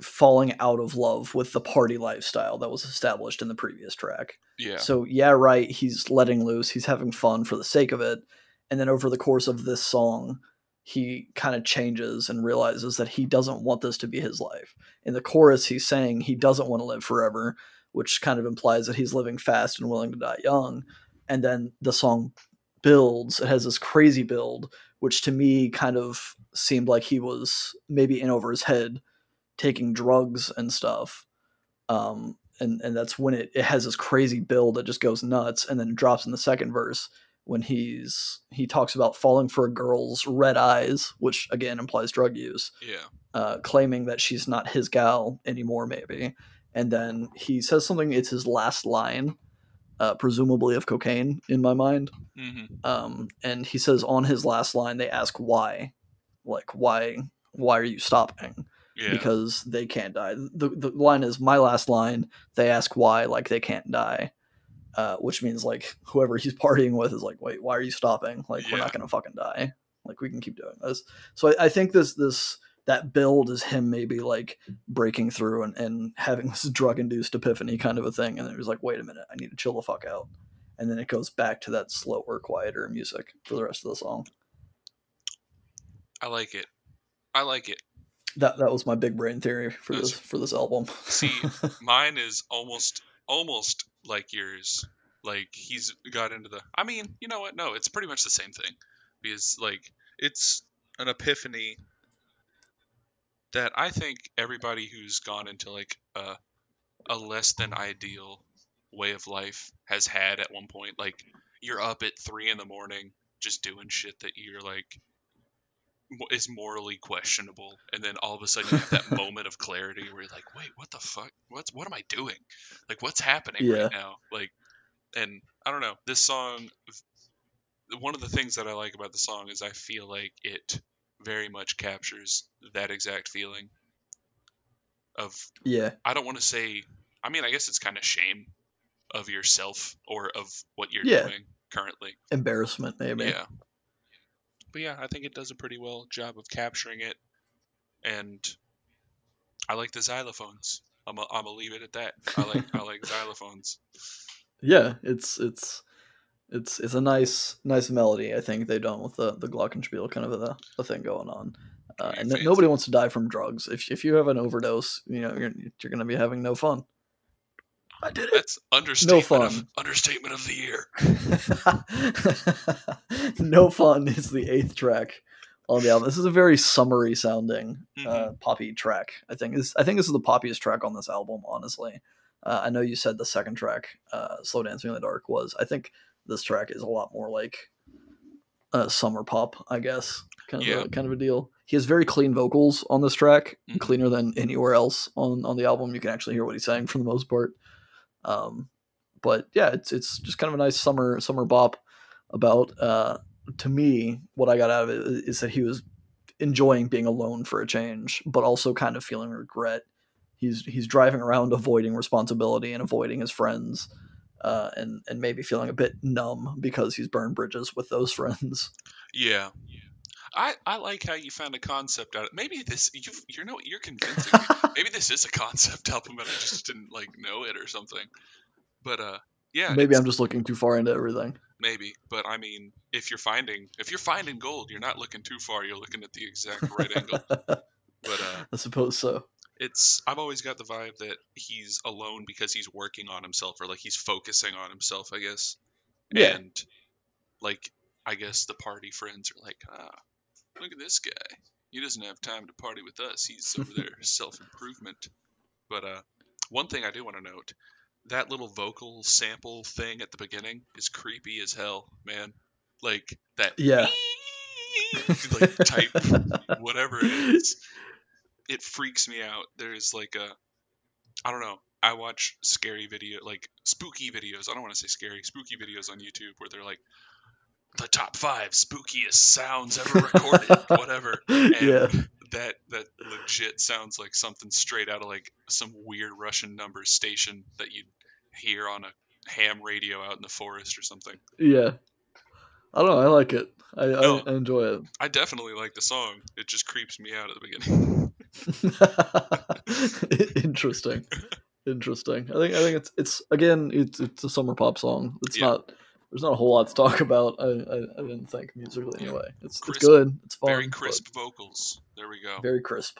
falling out of love with the party lifestyle that was established in the previous track. Yeah. So yeah, right. He's letting loose. He's having fun for the sake of it. And then over the course of this song, he kind of changes and realizes that he doesn't want this to be his life. In the chorus, he's saying he doesn't want to live forever, which kind of implies that he's living fast and willing to die young. And then the song builds. It has this crazy build, which to me kind of seemed like he was maybe in over his head, taking drugs and stuff. And that's when it has this crazy build that just goes nuts and then drops in the second verse when he talks about falling for a girl's red eyes, which again implies drug use. Yeah. Claiming that she's not his gal anymore, maybe. And then he says something, it's his last line, presumably of cocaine in my mind. And he says on his last line, they ask why. Like, why are you stopping? Yeah. Because they can't die. The line is my last line. They ask why, like they can't die. Which means like whoever he's partying with is like, wait, why are you stopping? Like, we're not going to fucking die. Like, we can keep doing this. So I think that build is him maybe like breaking through and having this drug-induced epiphany kind of a thing. And then it was like, wait a minute, I need to chill the fuck out. And then it goes back to that slower, quieter music for the rest of the song. I like it. That was my big brain theory for this album. See, mine is almost like yours. Like, he's got into the... I mean, you know what? No, it's pretty much the same thing. Because like, it's an epiphany that I think everybody who's gone into like a less than ideal way of life has had at one point. Like, you're up at 3 a.m. just doing shit that you're like is morally questionable, and then all of a sudden you have that moment of clarity where you're like, wait, what the fuck? What am I doing? Like, what's happening right now? Like, and I don't know. This song, one of the things that I like about the song is I feel like it very much captures that exact feeling of, I don't want to say, I mean, I guess it's kind of shame of yourself or of what you're doing currently. Embarrassment, maybe. Yeah. But yeah, I think it does a pretty well job of capturing it. And I like the xylophones. I'm gonna leave it at that. I like xylophones. Yeah, it's a nice melody. I think they've done with the glockenspiel kind of a thing going on, and nobody wants to die from drugs. If you have an overdose, you know you're gonna be having no fun. I did it. That's understatement. No fun. Understatement of the year. No fun is the 8th track on the album. This is a very summery sounding poppy track. I think this is the poppiest track on this album. Honestly, I know you said the second track, "Slow Dancing in the Dark," was. I think this track is a lot more like summer pop, I guess, kind of a deal. He has very clean vocals on this track, cleaner than anywhere else on the album. You can actually hear what he's saying for the most part. But yeah, it's just kind of a nice summer bop about, to me, what I got out of it is that he was enjoying being alone for a change, but also kind of feeling regret. He's driving around avoiding responsibility and avoiding his friends, and maybe feeling a bit numb because he's burned bridges with those friends. Yeah. I like how you found a concept out. Maybe this you're convincing me. Maybe this is a concept album, but I just didn't know it or something. But yeah, maybe I'm just looking too far into everything. Maybe, but I mean, if you're finding gold, you're not looking too far. You're looking at the exact right angle. But I suppose so. I've always got the vibe that he's alone because he's working on himself, or he's focusing on himself, I guess. Yeah. And I guess the party friends are look at this guy. He doesn't have time to party with us. He's over there self-improvement. But one thing I do want to note, that little vocal sample thing at the beginning is creepy as hell, man. That type whatever it is. It freaks me out. There's I don't know. I watch scary video, spooky videos. I don't want to say scary, spooky videos on YouTube where they're the top 5 spookiest sounds ever recorded, whatever. And yeah. That legit sounds like something straight out of some weird Russian number station that you'd hear on a ham radio out in the forest or something. Yeah. I don't know. I like it. I enjoy it. I definitely like the song. It just creeps me out at the beginning. Interesting. I think it's again, it's a summer pop song. It's not... There's not a whole lot to talk about, I didn't think, musically anyway. It's good. It's fun. Very crisp vocals. There we go. Very crisp.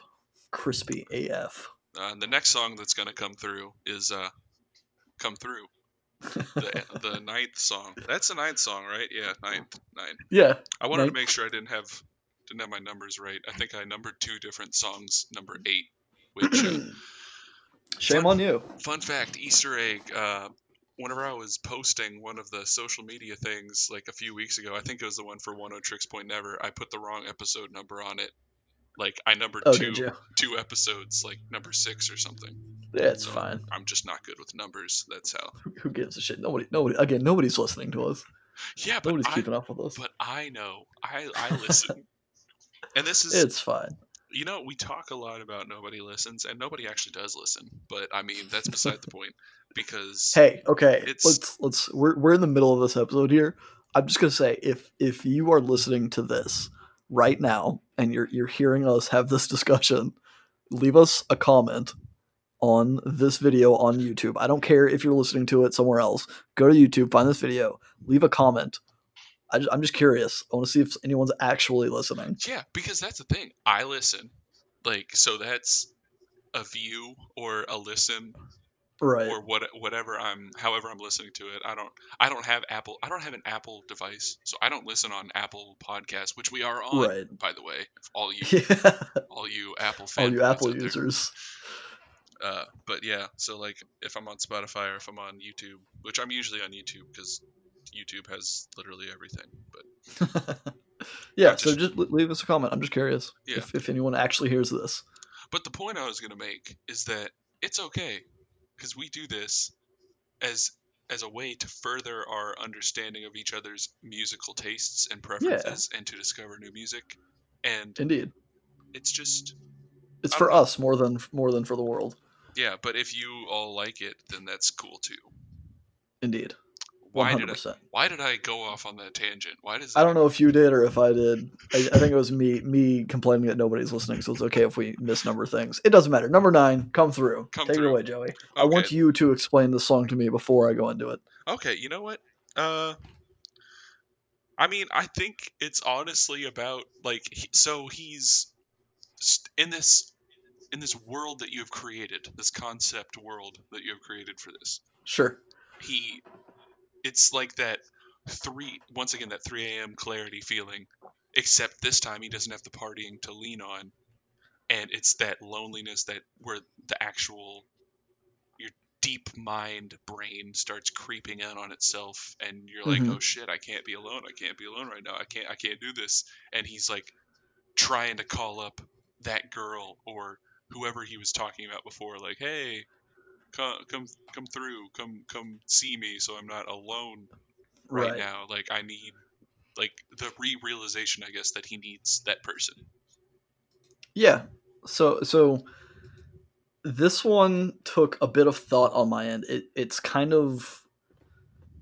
Crispy AF. The next song that's going to come through is Come Through. The ninth song. That's the ninth song, right? Yeah, nine. Yeah. I wanted to make sure I didn't have my numbers right. I think I numbered 2 different songs, number 8, which... Shame on you. Fun fact, Easter egg... whenever I was posting one of the social media things a few weeks ago, I think it was the one for Oneohtrix Point Never, I put the wrong episode number on it. I numbered 2 episodes, number 6 or something. That's fine. I'm just not good with numbers. That's how. Who gives a shit? Nobody. Again, nobody's listening to us. Yeah, but nobody's keeping up with us. But I know. I listen. And this is. It's fine. We talk a lot about nobody listens, and nobody actually does listen. But I mean, that's beside the point. Because hey, okay, we're in the middle of this episode here. I'm just gonna say, if you are listening to this right now and you're hearing us have this discussion, leave us a comment on this video on YouTube. I don't care if you're listening to it somewhere else. Go to YouTube, find this video, leave a comment. I'm just curious. I want to see if anyone's actually listening. Yeah, because that's the thing. I listen, so that's a view or a listen. Right. Or whatever however I'm listening to it. I don't have an Apple device, so I don't listen on Apple Podcasts, which we are on, right, by the way. All you Apple fans. All you Apple users. But yeah, so if I'm on Spotify or if I'm on YouTube, which I'm usually on YouTube because YouTube has literally everything. But yeah, so just leave us a comment. I'm just curious if anyone actually hears this. But the point I was going to make is that it's okay. Because we do this as a way to further our understanding of each other's musical tastes and preferences, and to discover new music. And indeed, it's for us more than for the world. Yeah, but if you all like it, then that's cool too. Indeed. 100%. Why did I go off on that tangent? I don't know if you did or if I did. I think it was me complaining that nobody's listening, so it's okay if we misnumber things. It doesn't matter. Number 9, Come Through. Take it away, Joey. Okay. I want you to explain this song to me before I go into it. Okay, you know what? I mean, I think it's honestly about so he's in this world that you have created, this concept world that you have created for this. Sure. It's that 3 a.m. clarity feeling, except this time he doesn't have the partying to lean on, and it's that loneliness that where the actual your deep mind brain starts creeping in on itself, and you're like, oh shit, I can't be alone right now, I can't do this, and he's trying to call up that girl or whoever he was talking about before, like, hey, come through, come see me, so I'm not alone right now. Like, I need, like, the realization, I guess, that he needs that person. Yeah. So this one took a bit of thought on my end. It's kind of,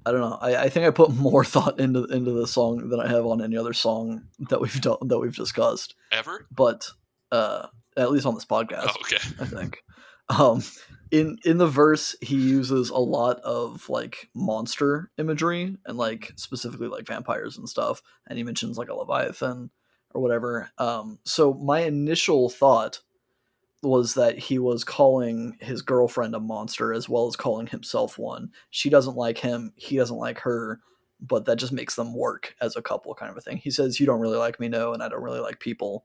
I don't know. I think I put more thought into the song than I have on any other song that we've done, that we've discussed ever. But at least on this podcast, I think. In the verse, he uses a lot of like monster imagery and like specifically like vampires and stuff, and he mentions like a leviathan or whatever. So my initial thought was that he was calling his girlfriend a monster as well as calling himself one. She doesn't like him, he doesn't like her, but that just makes them work as a couple, kind of a thing. He says, you don't really like me, no, and I don't really like people,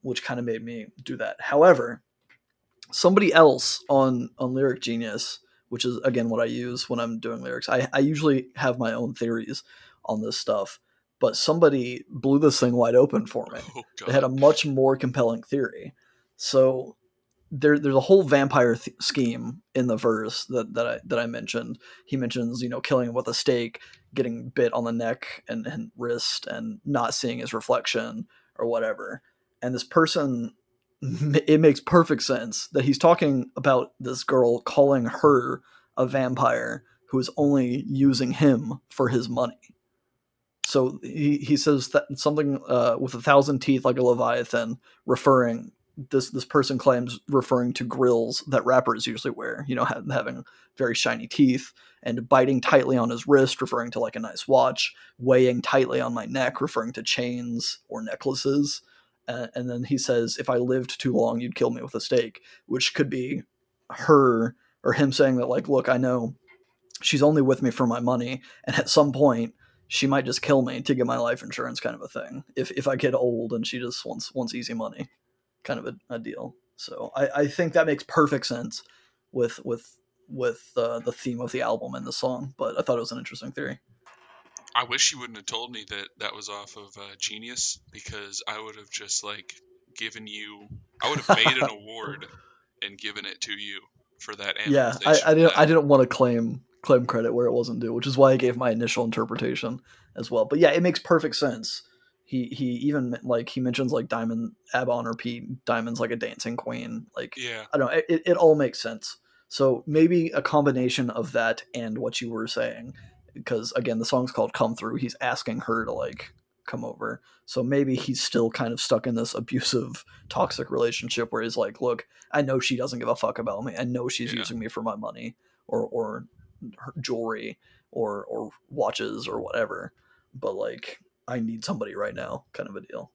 which kind of made me do that. However, somebody else on Lyric Genius, which is, again, what I use when I'm doing lyrics, I usually have my own theories on this stuff, but somebody blew this thing wide open for me. Oh, they had a much more compelling theory. So there's a whole vampire scheme in the verse that I mentioned. He mentions, you know, killing him with a stake, getting bit on the neck and wrist, and not seeing his reflection or whatever. And this person, it makes perfect sense that he's talking about this girl, calling her a vampire who is only using him for his money. So he says that something with 1,000 teeth like a leviathan, referring, this person claims, referring to grills that rappers usually wear, you know, having very shiny teeth, and biting tightly on his wrist, referring to like a nice watch, weighing tightly on my neck, referring to chains or necklaces. And then he says, if I lived too long, you'd kill me with a stake, which could be her or him saying that, like, look, I know she's only with me for my money, and at some point she might just kill me to get my life insurance, kind of a thing. If I get old and she just wants easy money, kind of a deal. So I think that makes perfect sense with the theme of the album and the song, but I thought it was an interesting theory. I wish you wouldn't have told me that was off of Genius, because I would have just like I would have made an award and given it to you for that. Yeah, I didn't want to claim credit where it wasn't due, which is why I gave my initial interpretation as well. But yeah, it makes perfect sense. He even like, he mentions like Diamond Ab on repeat, Diamond's like a dancing queen. Like, yeah, I don't know. It all makes sense. So maybe a combination of that and what you were saying, because again, the song's called Come Through. He's asking her to like come over. So maybe he's still kind of stuck in this abusive, toxic relationship where he's like, look, I know she doesn't give a fuck about me. I know she's using me for my money or her jewelry or watches or whatever. But like, I need somebody right now, kind of a deal.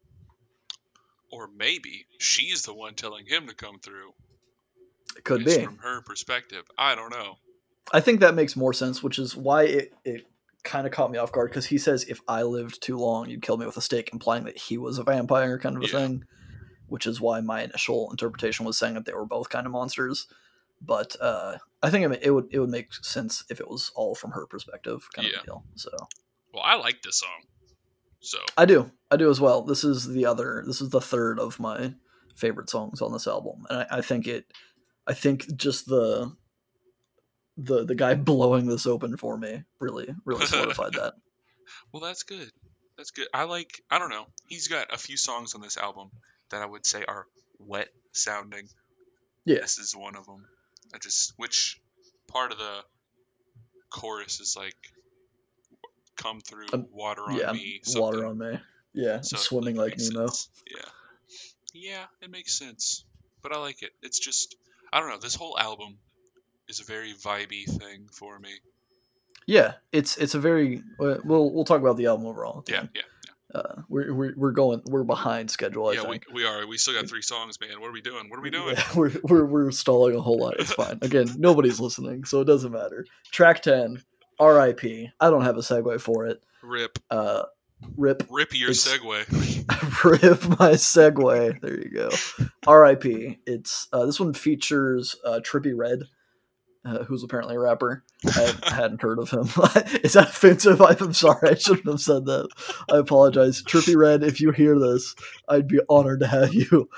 Or maybe she's the one telling him to come through. It could be. From her perspective. I don't know. I think that makes more sense, which is why it kind of caught me off guard, because he says, if I lived too long, you'd kill me with a stake, implying that he was a vampire, kind of a thing, which is why my initial interpretation was saying that they were both kind of monsters. But I think it would make sense if it was all from her perspective, kind of a deal. So, well, I like this song. So I do as well. This is the third of my favorite songs on this album, and I think just the guy blowing this open for me really solidified that. Well, that's good. I don't know. He's got a few songs on this album that I would say are wet sounding. Yeah, this is one of them. Which part of the chorus is like, come through, water on me. Something. Water on me. Yeah, so swimming like Nemo. Yeah, it makes sense. But I like it. It's just, I don't know, this whole album is a very vibey thing for me. Yeah, it's a very, we'll talk about the album overall. Yeah. We're behind schedule, I think. We are. We still got 3 songs, man. What are we doing? Yeah, we're stalling a whole lot. It's fine. Again, nobody's listening, so it doesn't matter. Track 10. R.I.P. I don't have a segue for it. Rip. Rip your segue. Rip my segue. There you go. R.I.P. This one features Trippy Redd, who's apparently a rapper. I hadn't heard of him. Is that offensive? I'm sorry. I shouldn't have said that. I apologize. Trippy Redd, if you hear this, I'd be honored to have you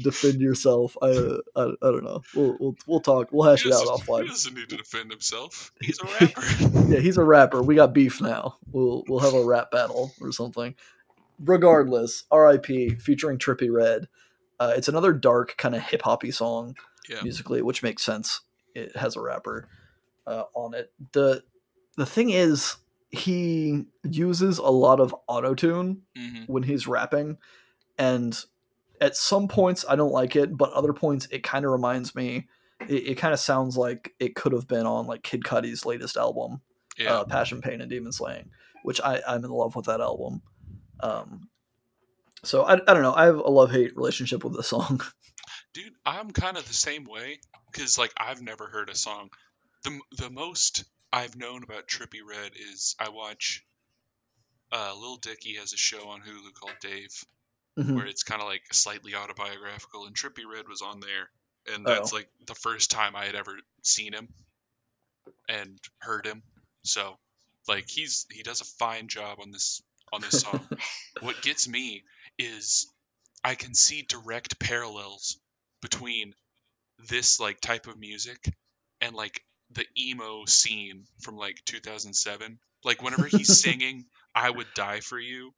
defend yourself. I don't know. We'll talk. We'll hash it out offline. He doesn't need to defend himself. He's a rapper. Yeah, he's a rapper. We got beef now. We'll have a rap battle or something. Regardless, R.I.P. featuring Trippy Redd. It's another dark kind of hip-hoppy song musically, which makes sense. It has a rapper on it. The thing is, he uses a lot of auto-tune when he's rapping, and at some points I don't like it, but other points it kind of reminds me, it kind of sounds like it could have been on like Kid Cudi's latest album, Passion, Pain, and Demon Slaying, which I'm in love with that album. So I don't know. I have a love-hate relationship with the song. Dude, I'm kind of the same way, because like I've never heard a song. The most I've known about Trippy Redd is I watch Lil Dicky has a show on Hulu called Dave, where it's kind of like slightly autobiographical, and Trippy Redd was on there, and that's like the first time I had ever seen him and heard him. So like he does a fine job on this song. What gets me is I can see direct parallels between this like type of music and like the emo scene from like 2007. Like whenever he's singing I Would Die For You,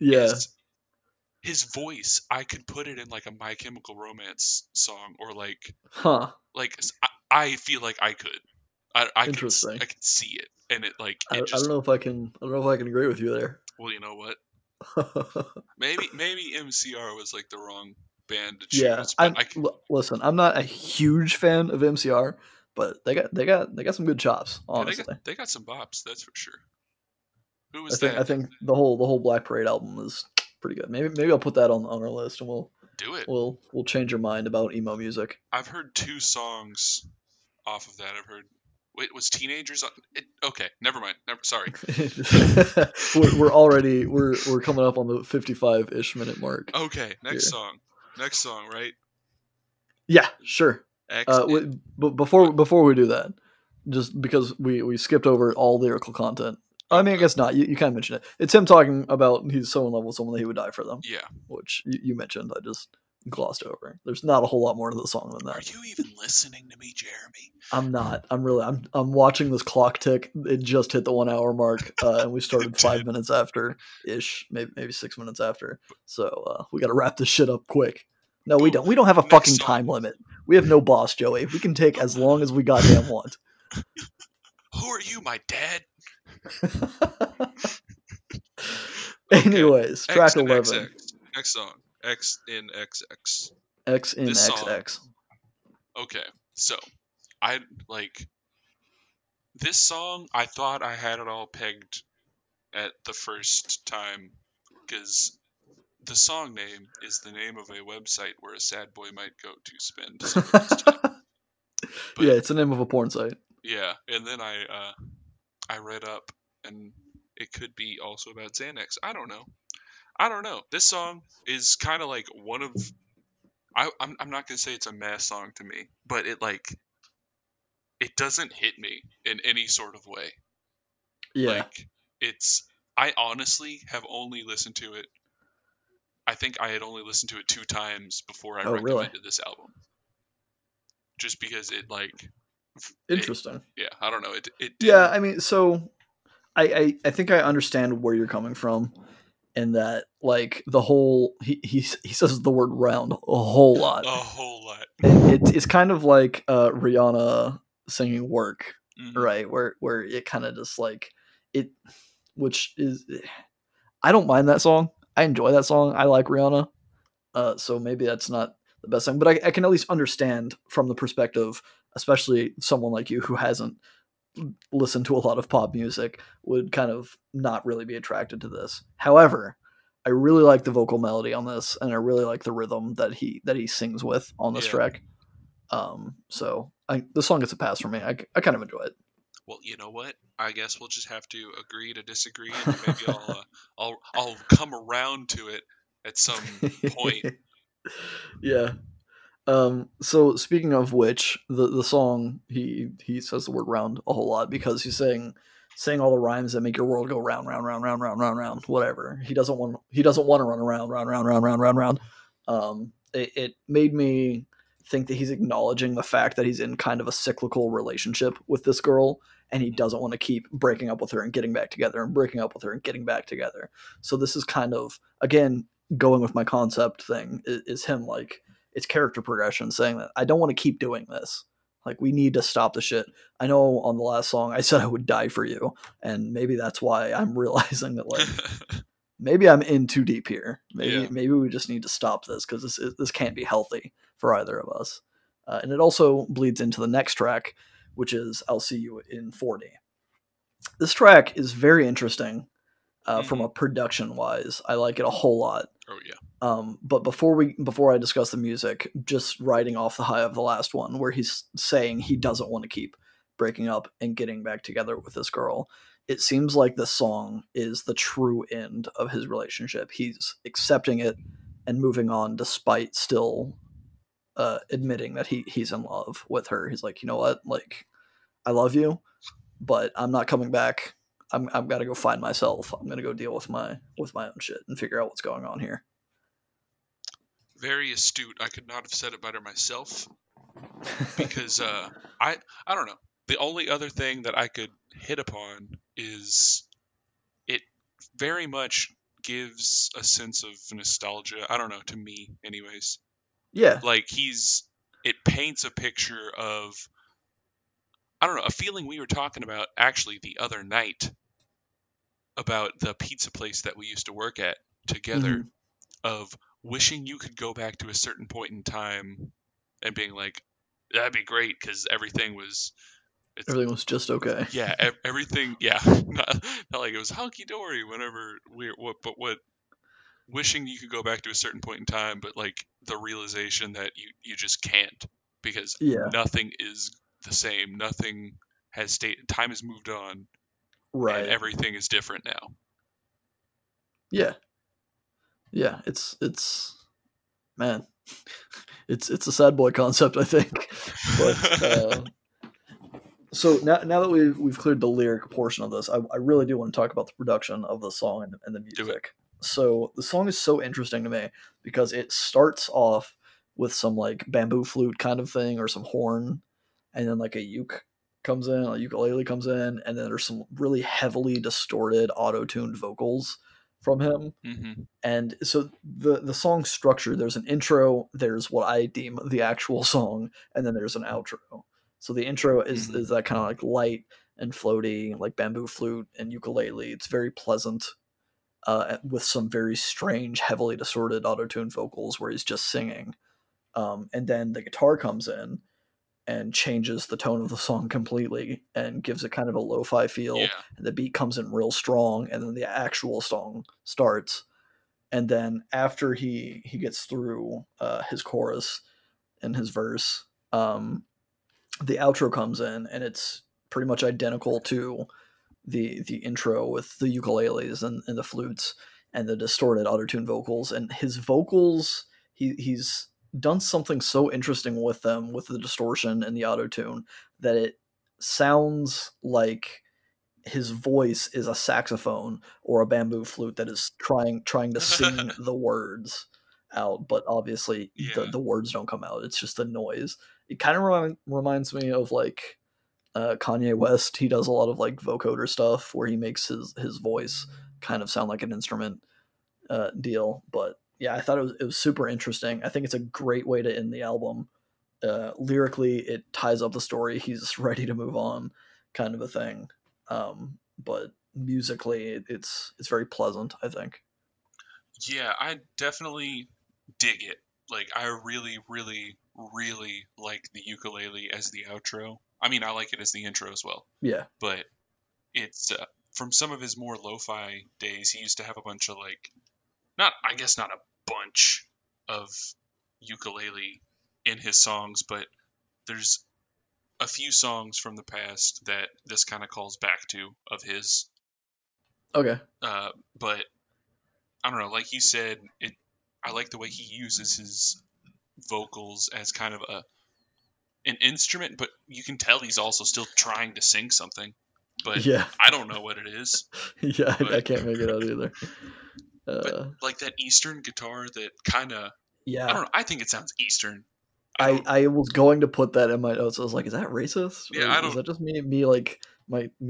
his voice, I could put it in like a My Chemical Romance song, or like like I feel like I could I can see it, and it like it I don't know if I can agree with you there. Well, you know what? Maybe MCR was like the wrong band to choose. Yeah, listen, I'm not a huge fan of MCR, but they got some good chops. Honestly, they got some bops, that's for sure. Who was that? I think the whole Black Parade album is pretty good. Maybe I'll put that on our list, and we'll do it. We'll change your mind about emo music. I've heard two songs off of that. I've heard. Wait, was Teenagers on it? Okay, never mind. Sorry. we're coming up on the 55-ish minute mark. Okay, next song, right? Yeah, sure. Before we do that, just because we skipped over all lyrical content. I mean, I guess not. You kind of mentioned it. It's him talking about he's so in love with someone that he would die for them. Yeah. Which you mentioned. I just glossed over. There's not a whole lot more to the song than that. Are you even listening to me, Jeremy? I'm not. I'm watching this clock tick. It just hit the 1 hour mark, and we started 5 minutes after ish, maybe 6 minutes after. So we got to wrap this shit up quick. No, we don't have a fucking time limit. We have no boss, Joey. We can take as long as we goddamn want. Who are you, my dad? Anyways, track 11. Next song. X in XX. X in this XX. Song. Okay, so I like this song. I thought I had it all pegged at the first time, because the song name is the name of a website where a sad boy might go to spend some of his time. But, it's the name of a porn site. Yeah, and then I read up, and it could be also about Xanax. I don't know. This song is kind of like one of I'm not gonna say it's a mass song to me, but it doesn't hit me in any sort of way. Yeah, I honestly have only listened to it. I think I had only listened to it 2 times before I recommended this album. Just because it interesting. I don't know. I mean, so I think I understand where you're coming from. And that, the whole he says the word round a whole lot. It's kind of like Rihanna singing "Work," right? Where it kind of just it, which is, I don't mind that song. I enjoy that song. I like Rihanna, so maybe that's not the best thing, but I can at least understand from the perspective, especially someone like you who hasn't listened to a lot of pop music, would kind of not really be attracted to this. However, I really like the vocal melody on this, and I really like the rhythm that he sings with on this track. So this song gets a pass for me. I kind of enjoy it. Well, you know what? I guess we'll just have to agree to disagree, and maybe I'll come around to it at some point. Yeah. So speaking of which, the song, he says the word round a whole lot because he's saying all the rhymes that make your world go round, round, round, round, round, round, round, whatever. He doesn't want to run around, round, round, round, round, round, round. It made me think that he's acknowledging the fact that he's in kind of a cyclical relationship with this girl, and he doesn't want to keep breaking up with her and getting back together and breaking up with her and getting back together. So this is kind of, again, going with my concept thing, is him, like, it's character progression saying that I don't want to keep doing this. Like, we need to stop the shit. I know on the last song I said I would die for you, and maybe that's why I'm realizing that, like, maybe I'm in too deep here. Maybe we just need to stop this because this can't be healthy for either of us. And it also bleeds into the next track, which is I'll See You in 40. This track is very interesting from a production-wise. I like it a whole lot. Oh, yeah. But before I discuss the music, just riding off the high of the last one, where he's saying he doesn't want to keep breaking up and getting back together with this girl, it seems like this song is the true end of his relationship. He's accepting it and moving on despite still admitting that he's in love with her. He's like, you know what? Like, I love you, but I'm not coming back. I'm got to go find myself. I'm going to go deal with my own shit and figure out what's going on here. Very astute. I could not have said it better myself because I don't know. The only other thing that I could hit upon is it very much gives a sense of nostalgia. I don't know, to me anyways. Yeah. Like it paints a picture of, I don't know, a feeling we were talking about actually the other night about the pizza place that we used to work at together, of wishing you could go back to a certain point in time and being like, that'd be great because everything was just okay. Yeah, everything. Yeah, not like it was hunky dory. Whenever wishing you could go back to a certain point in time, but like the realization that you just can't because nothing is the same. Nothing has stayed. Time has moved on. Right. And everything is different now. Yeah. Yeah. It's man. It's a sad boy concept, I think. But so now that we've cleared the lyric portion of this, I really do want to talk about the production of the song and the music. So the song is so interesting to me because it starts off with some like bamboo flute kind of thing or some horn, and then like a ukulele comes in, and then there's some really heavily distorted auto-tuned vocals from him. And so the song structure, there's an intro, there's what I deem the actual song, and then there's an outro. So the intro is that kind of like light and floaty, like bamboo flute and ukulele. It's very pleasant, with some very strange heavily distorted auto-tuned vocals where he's just singing, and then the guitar comes in and changes the tone of the song completely and gives it kind of a lo-fi feel. Yeah. And the beat comes in real strong, and then the actual song starts. And then after he gets through his chorus and his verse, the outro comes in, and it's pretty much identical to the intro with the ukuleles and the flutes and the distorted auto-tune vocals. And his vocals, he's done something so interesting with them, with the distortion and the auto-tune, that it sounds like his voice is a saxophone or a bamboo flute that is trying to sing the words out, but obviously the words don't come out. It's just the noise. It kind of reminds me of like Kanye West. He does a lot of like vocoder stuff where he makes his voice kind of sound like an instrument deal, but yeah, I thought it was super interesting. I think it's a great way to end the album. Lyrically, it ties up the story. He's ready to move on, kind of a thing. But musically, it's very pleasant, I think. Yeah, I definitely dig it. Like, I really, really, really like the ukulele as the outro. I mean, I like it as the intro as well. Yeah. But it's from some of his more lo-fi days, he used to have a bunch of like, not a bunch of ukulele in his songs, but there's a few songs from the past that this kind of calls back to of his. Okay. But I don't know, like you said, I like the way he uses his vocals as kind of an instrument, but you can tell he's also still trying to sing something. But yeah. I don't know what it is. Yeah, but I can't make it out either. But like that Eastern guitar that kind of, yeah, I don't know. I think it sounds Eastern. I was going to put that in my notes. I was like, is that racist? Yeah, I don't. Is that just me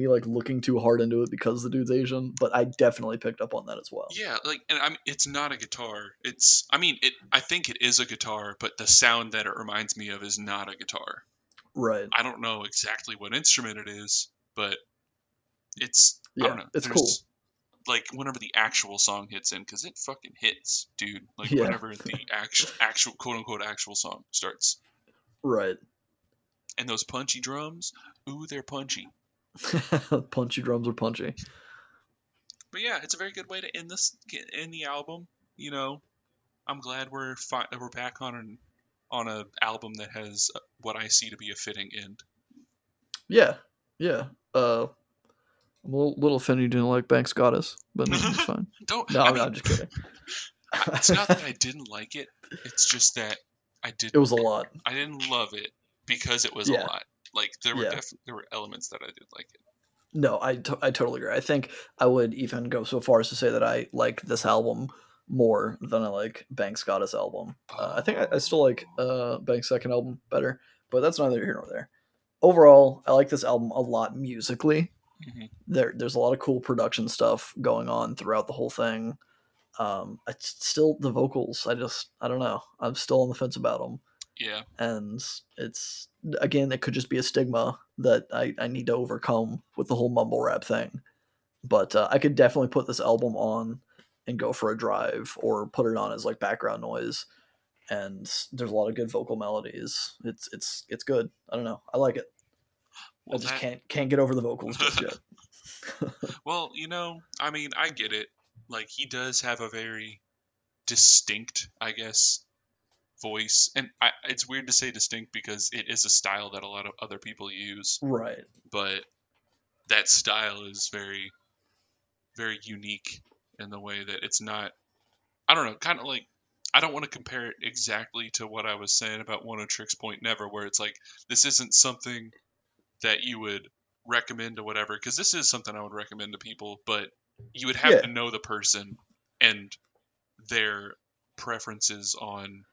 looking too hard into it because the dude's Asian? But I definitely picked up on that as well. Yeah, it's not a guitar. I think it is a guitar, but the sound that it reminds me of is not a guitar. Right. I don't know exactly what instrument it is, but it's. Yeah, I don't know. It's cool. Like whenever the actual song hits in, because it fucking hits, dude. Like whenever the actual quote unquote actual song starts, right? And those punchy drums, ooh, they're punchy. Punchy drums are punchy. But yeah, it's a very good way to end the album. You know, I'm glad we're back on a album that has what I see to be a fitting end. Yeah, yeah. I'm a little offended you didn't like Banks Goddess, but no, it's fine. I'm just kidding. It's not that I didn't like it. It's just that I didn't. It was a lot. I didn't love it because it was a lot. Like there were elements that I did like it. No, I totally agree. I think I would even go so far as to say that I like this album more than I like Banks Goddess album. I think I still like Banks' second album better, but that's neither here nor there. Overall, I like this album a lot musically. Mm-hmm. There's a lot of cool production stuff going on throughout the whole thing. Still the vocals. I don't know. I'm still on the fence about them. Yeah. And it's, again, it could just be a stigma that I need to overcome with the whole mumble rap thing. But I could definitely put this album on and go for a drive or put it on as like background noise. And there's a lot of good vocal melodies. It's good. I don't know. I like it. Well, I just can't get over the vocals just yet. Well, I get it. Like, he does have a very distinct, I guess, voice. And it's weird to say distinct because it is a style that a lot of other people use. Right. But that style is very, very unique in the way that it's not... I don't know, kind of like... I don't want to compare it exactly to what I was saying about Oneohtrix Point Never, where it's like, this isn't something... that you would recommend to whatever, because this is something I would recommend to people, but you would have to know the person and their preferences on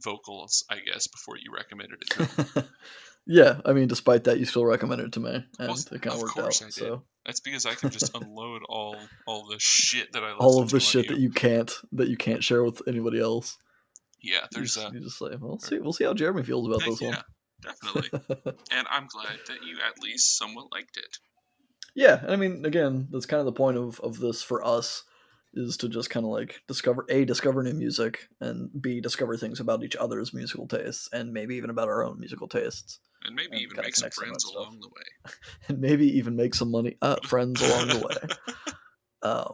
vocals, I guess, before you recommended it to them. Yeah, despite that, you still recommended it to me, and it kind of worked out. So that's because I can just unload all the shit that I listen to. All of the shit that you can't share with anybody else. Yeah, there's you just say, well, we'll see how Jeremy feels about this one. Definitely. And I'm glad that you at least somewhat liked it. Yeah, and again, that's kind of the point of this for us, is to just kind of like discover new music, and B, discover things about each other's musical tastes, and maybe even about our own musical tastes. And maybe even make some friends along the way. And maybe even make some money, friends along the way.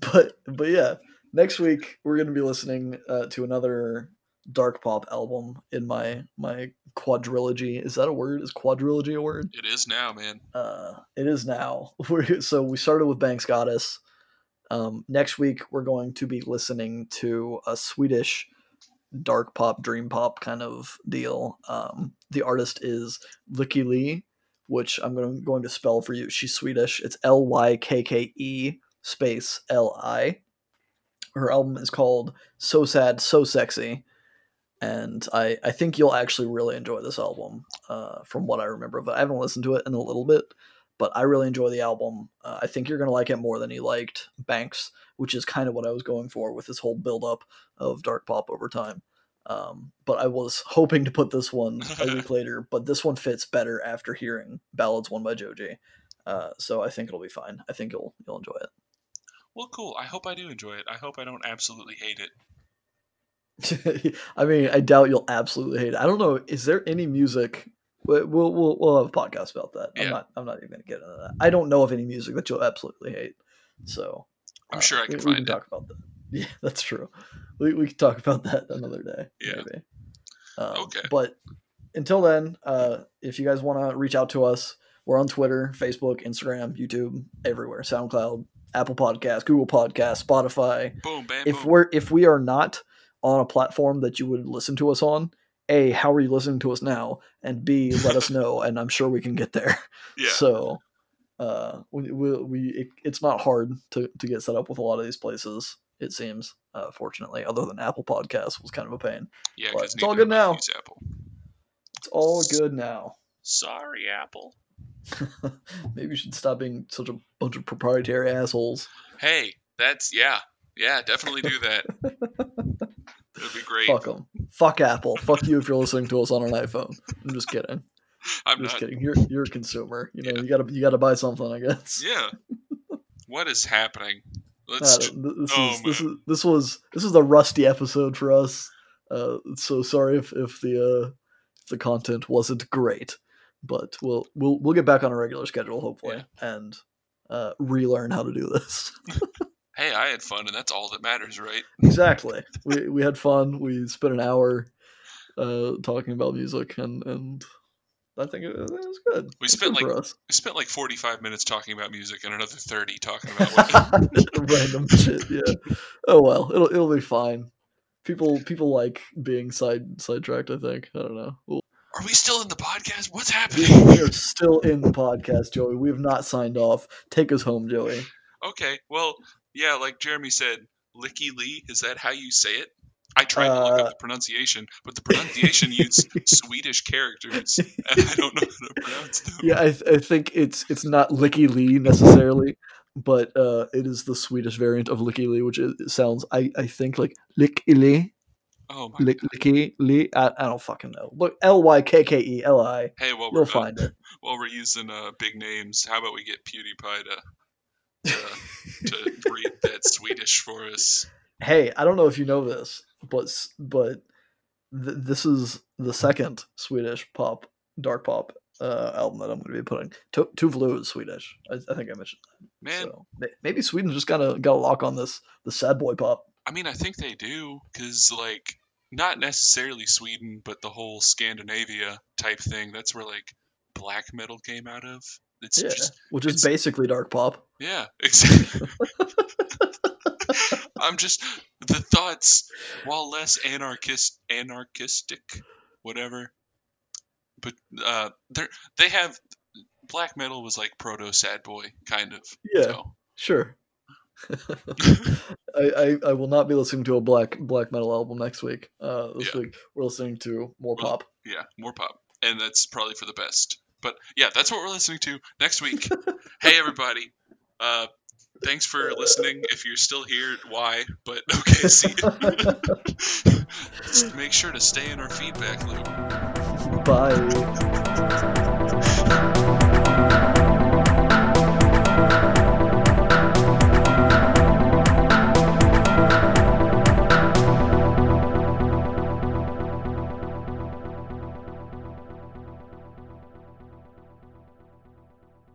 But yeah, next week we're going to be listening to another... dark pop album in my quadrilogy. Is that a word? Is quadrilogy a word? It is now, man. It is now. So we started with Banks Goddess. Next week we're going to be listening to a Swedish dark pop, dream pop kind of deal. The artist is Lykke Li, which I'm going to spell for you. She's Swedish. It's LYKKE_LI. Her album is called So Sad So Sexy. And I think you'll actually really enjoy this album from what I remember. But I haven't listened to it in a little bit, but I really enjoy the album. I think you're going to like it more than you liked Banks, which is kind of what I was going for with this whole buildup of dark pop over time. But I was hoping to put this one a week later, but this one fits better after hearing Ballads One by Joji. So I think it'll be fine. I think you'll enjoy it. Well, cool. I hope I do enjoy it. I hope I don't absolutely hate it. I doubt you'll absolutely hate it. I don't know. Is there any music? We'll have a podcast about that. Yeah. I'm not even going to get into that. I don't know of any music that you'll absolutely hate. So I'm sure I can find it. We can talk about that. Yeah, that's true. We can talk about that another day. Yeah. Maybe. Okay. But until then, if you guys want to reach out to us, we're on Twitter, Facebook, Instagram, YouTube, everywhere. SoundCloud, Apple Podcasts, Google Podcasts, Spotify. Boom, bam, boom. If we are not on a platform that you would listen to us on, A, how are you listening to us now? And B, let us know, and I'm sure we can get there. Yeah. So it's not hard to get set up with a lot of these places, it seems, fortunately, other than Apple Podcasts was kind of a pain. Yeah, but it's all good now. It's all good now. Sorry, Apple. Maybe you should stop being such a bunch of proprietary assholes. Hey, that's, yeah, definitely do that. It would be great. Fuck them. Fuck Apple. Fuck you if you're listening to us on an iPhone. I'm just kidding. I'm just kidding. You're a consumer. You know, you gotta buy something, I guess. Yeah. What is happening? This was a rusty episode for us. So sorry if the content wasn't great, but we'll get back on a regular schedule hopefully and relearn how to do this. Hey, I had fun, and that's all that matters, right? Exactly. We had fun. We spent an hour talking about music, and I think it was good. We spent like 45 minutes talking about music, and another 30 talking about random shit. Yeah. Oh well, it'll be fine. People like being sidetracked. I think. I don't know. Are we still in the podcast? What's happening? We are still in the podcast, Joey. We have not signed off. Take us home, Joey. Okay. Well. Yeah, like Jeremy said, Lykke Li, is that how you say it? I tried to look up the pronunciation, but the pronunciation used Swedish characters, and I don't know how to pronounce them. Yeah, I think it's not Lykke Li necessarily, but it is the Swedish variant of Lykke Li, which sounds, I think, like Lykke Li. Oh my God. Lykke Li. I don't fucking know. Look, Lykke Li. Hey, well, we'll find it. While we're using big names, how about we get PewDiePie to read that Swedish for us. Hey, I don't know if you know this, but this is the second Swedish pop, dark pop album that I'm going to be putting. Tuvalu is Swedish. I think I mentioned that. Man, so, maybe Sweden just got a lock on the sad boy pop. I mean, I think they do because like not necessarily Sweden, but the whole Scandinavia type thing. That's where like black metal came out of. Which is basically dark pop. Yeah, exactly. I'm just the thoughts, while less anarchistic, whatever. But they have black metal was like proto sad boy kind of. Yeah, so. Sure. I will not be listening to a black metal album next week. This week we're listening to more pop. Yeah, more pop, and that's probably for the best. But yeah, that's what we're listening to next week. Hey, everybody. Thanks for listening. If you're still here, why? But okay, see you. Just make sure to stay in our feedback loop. Bye.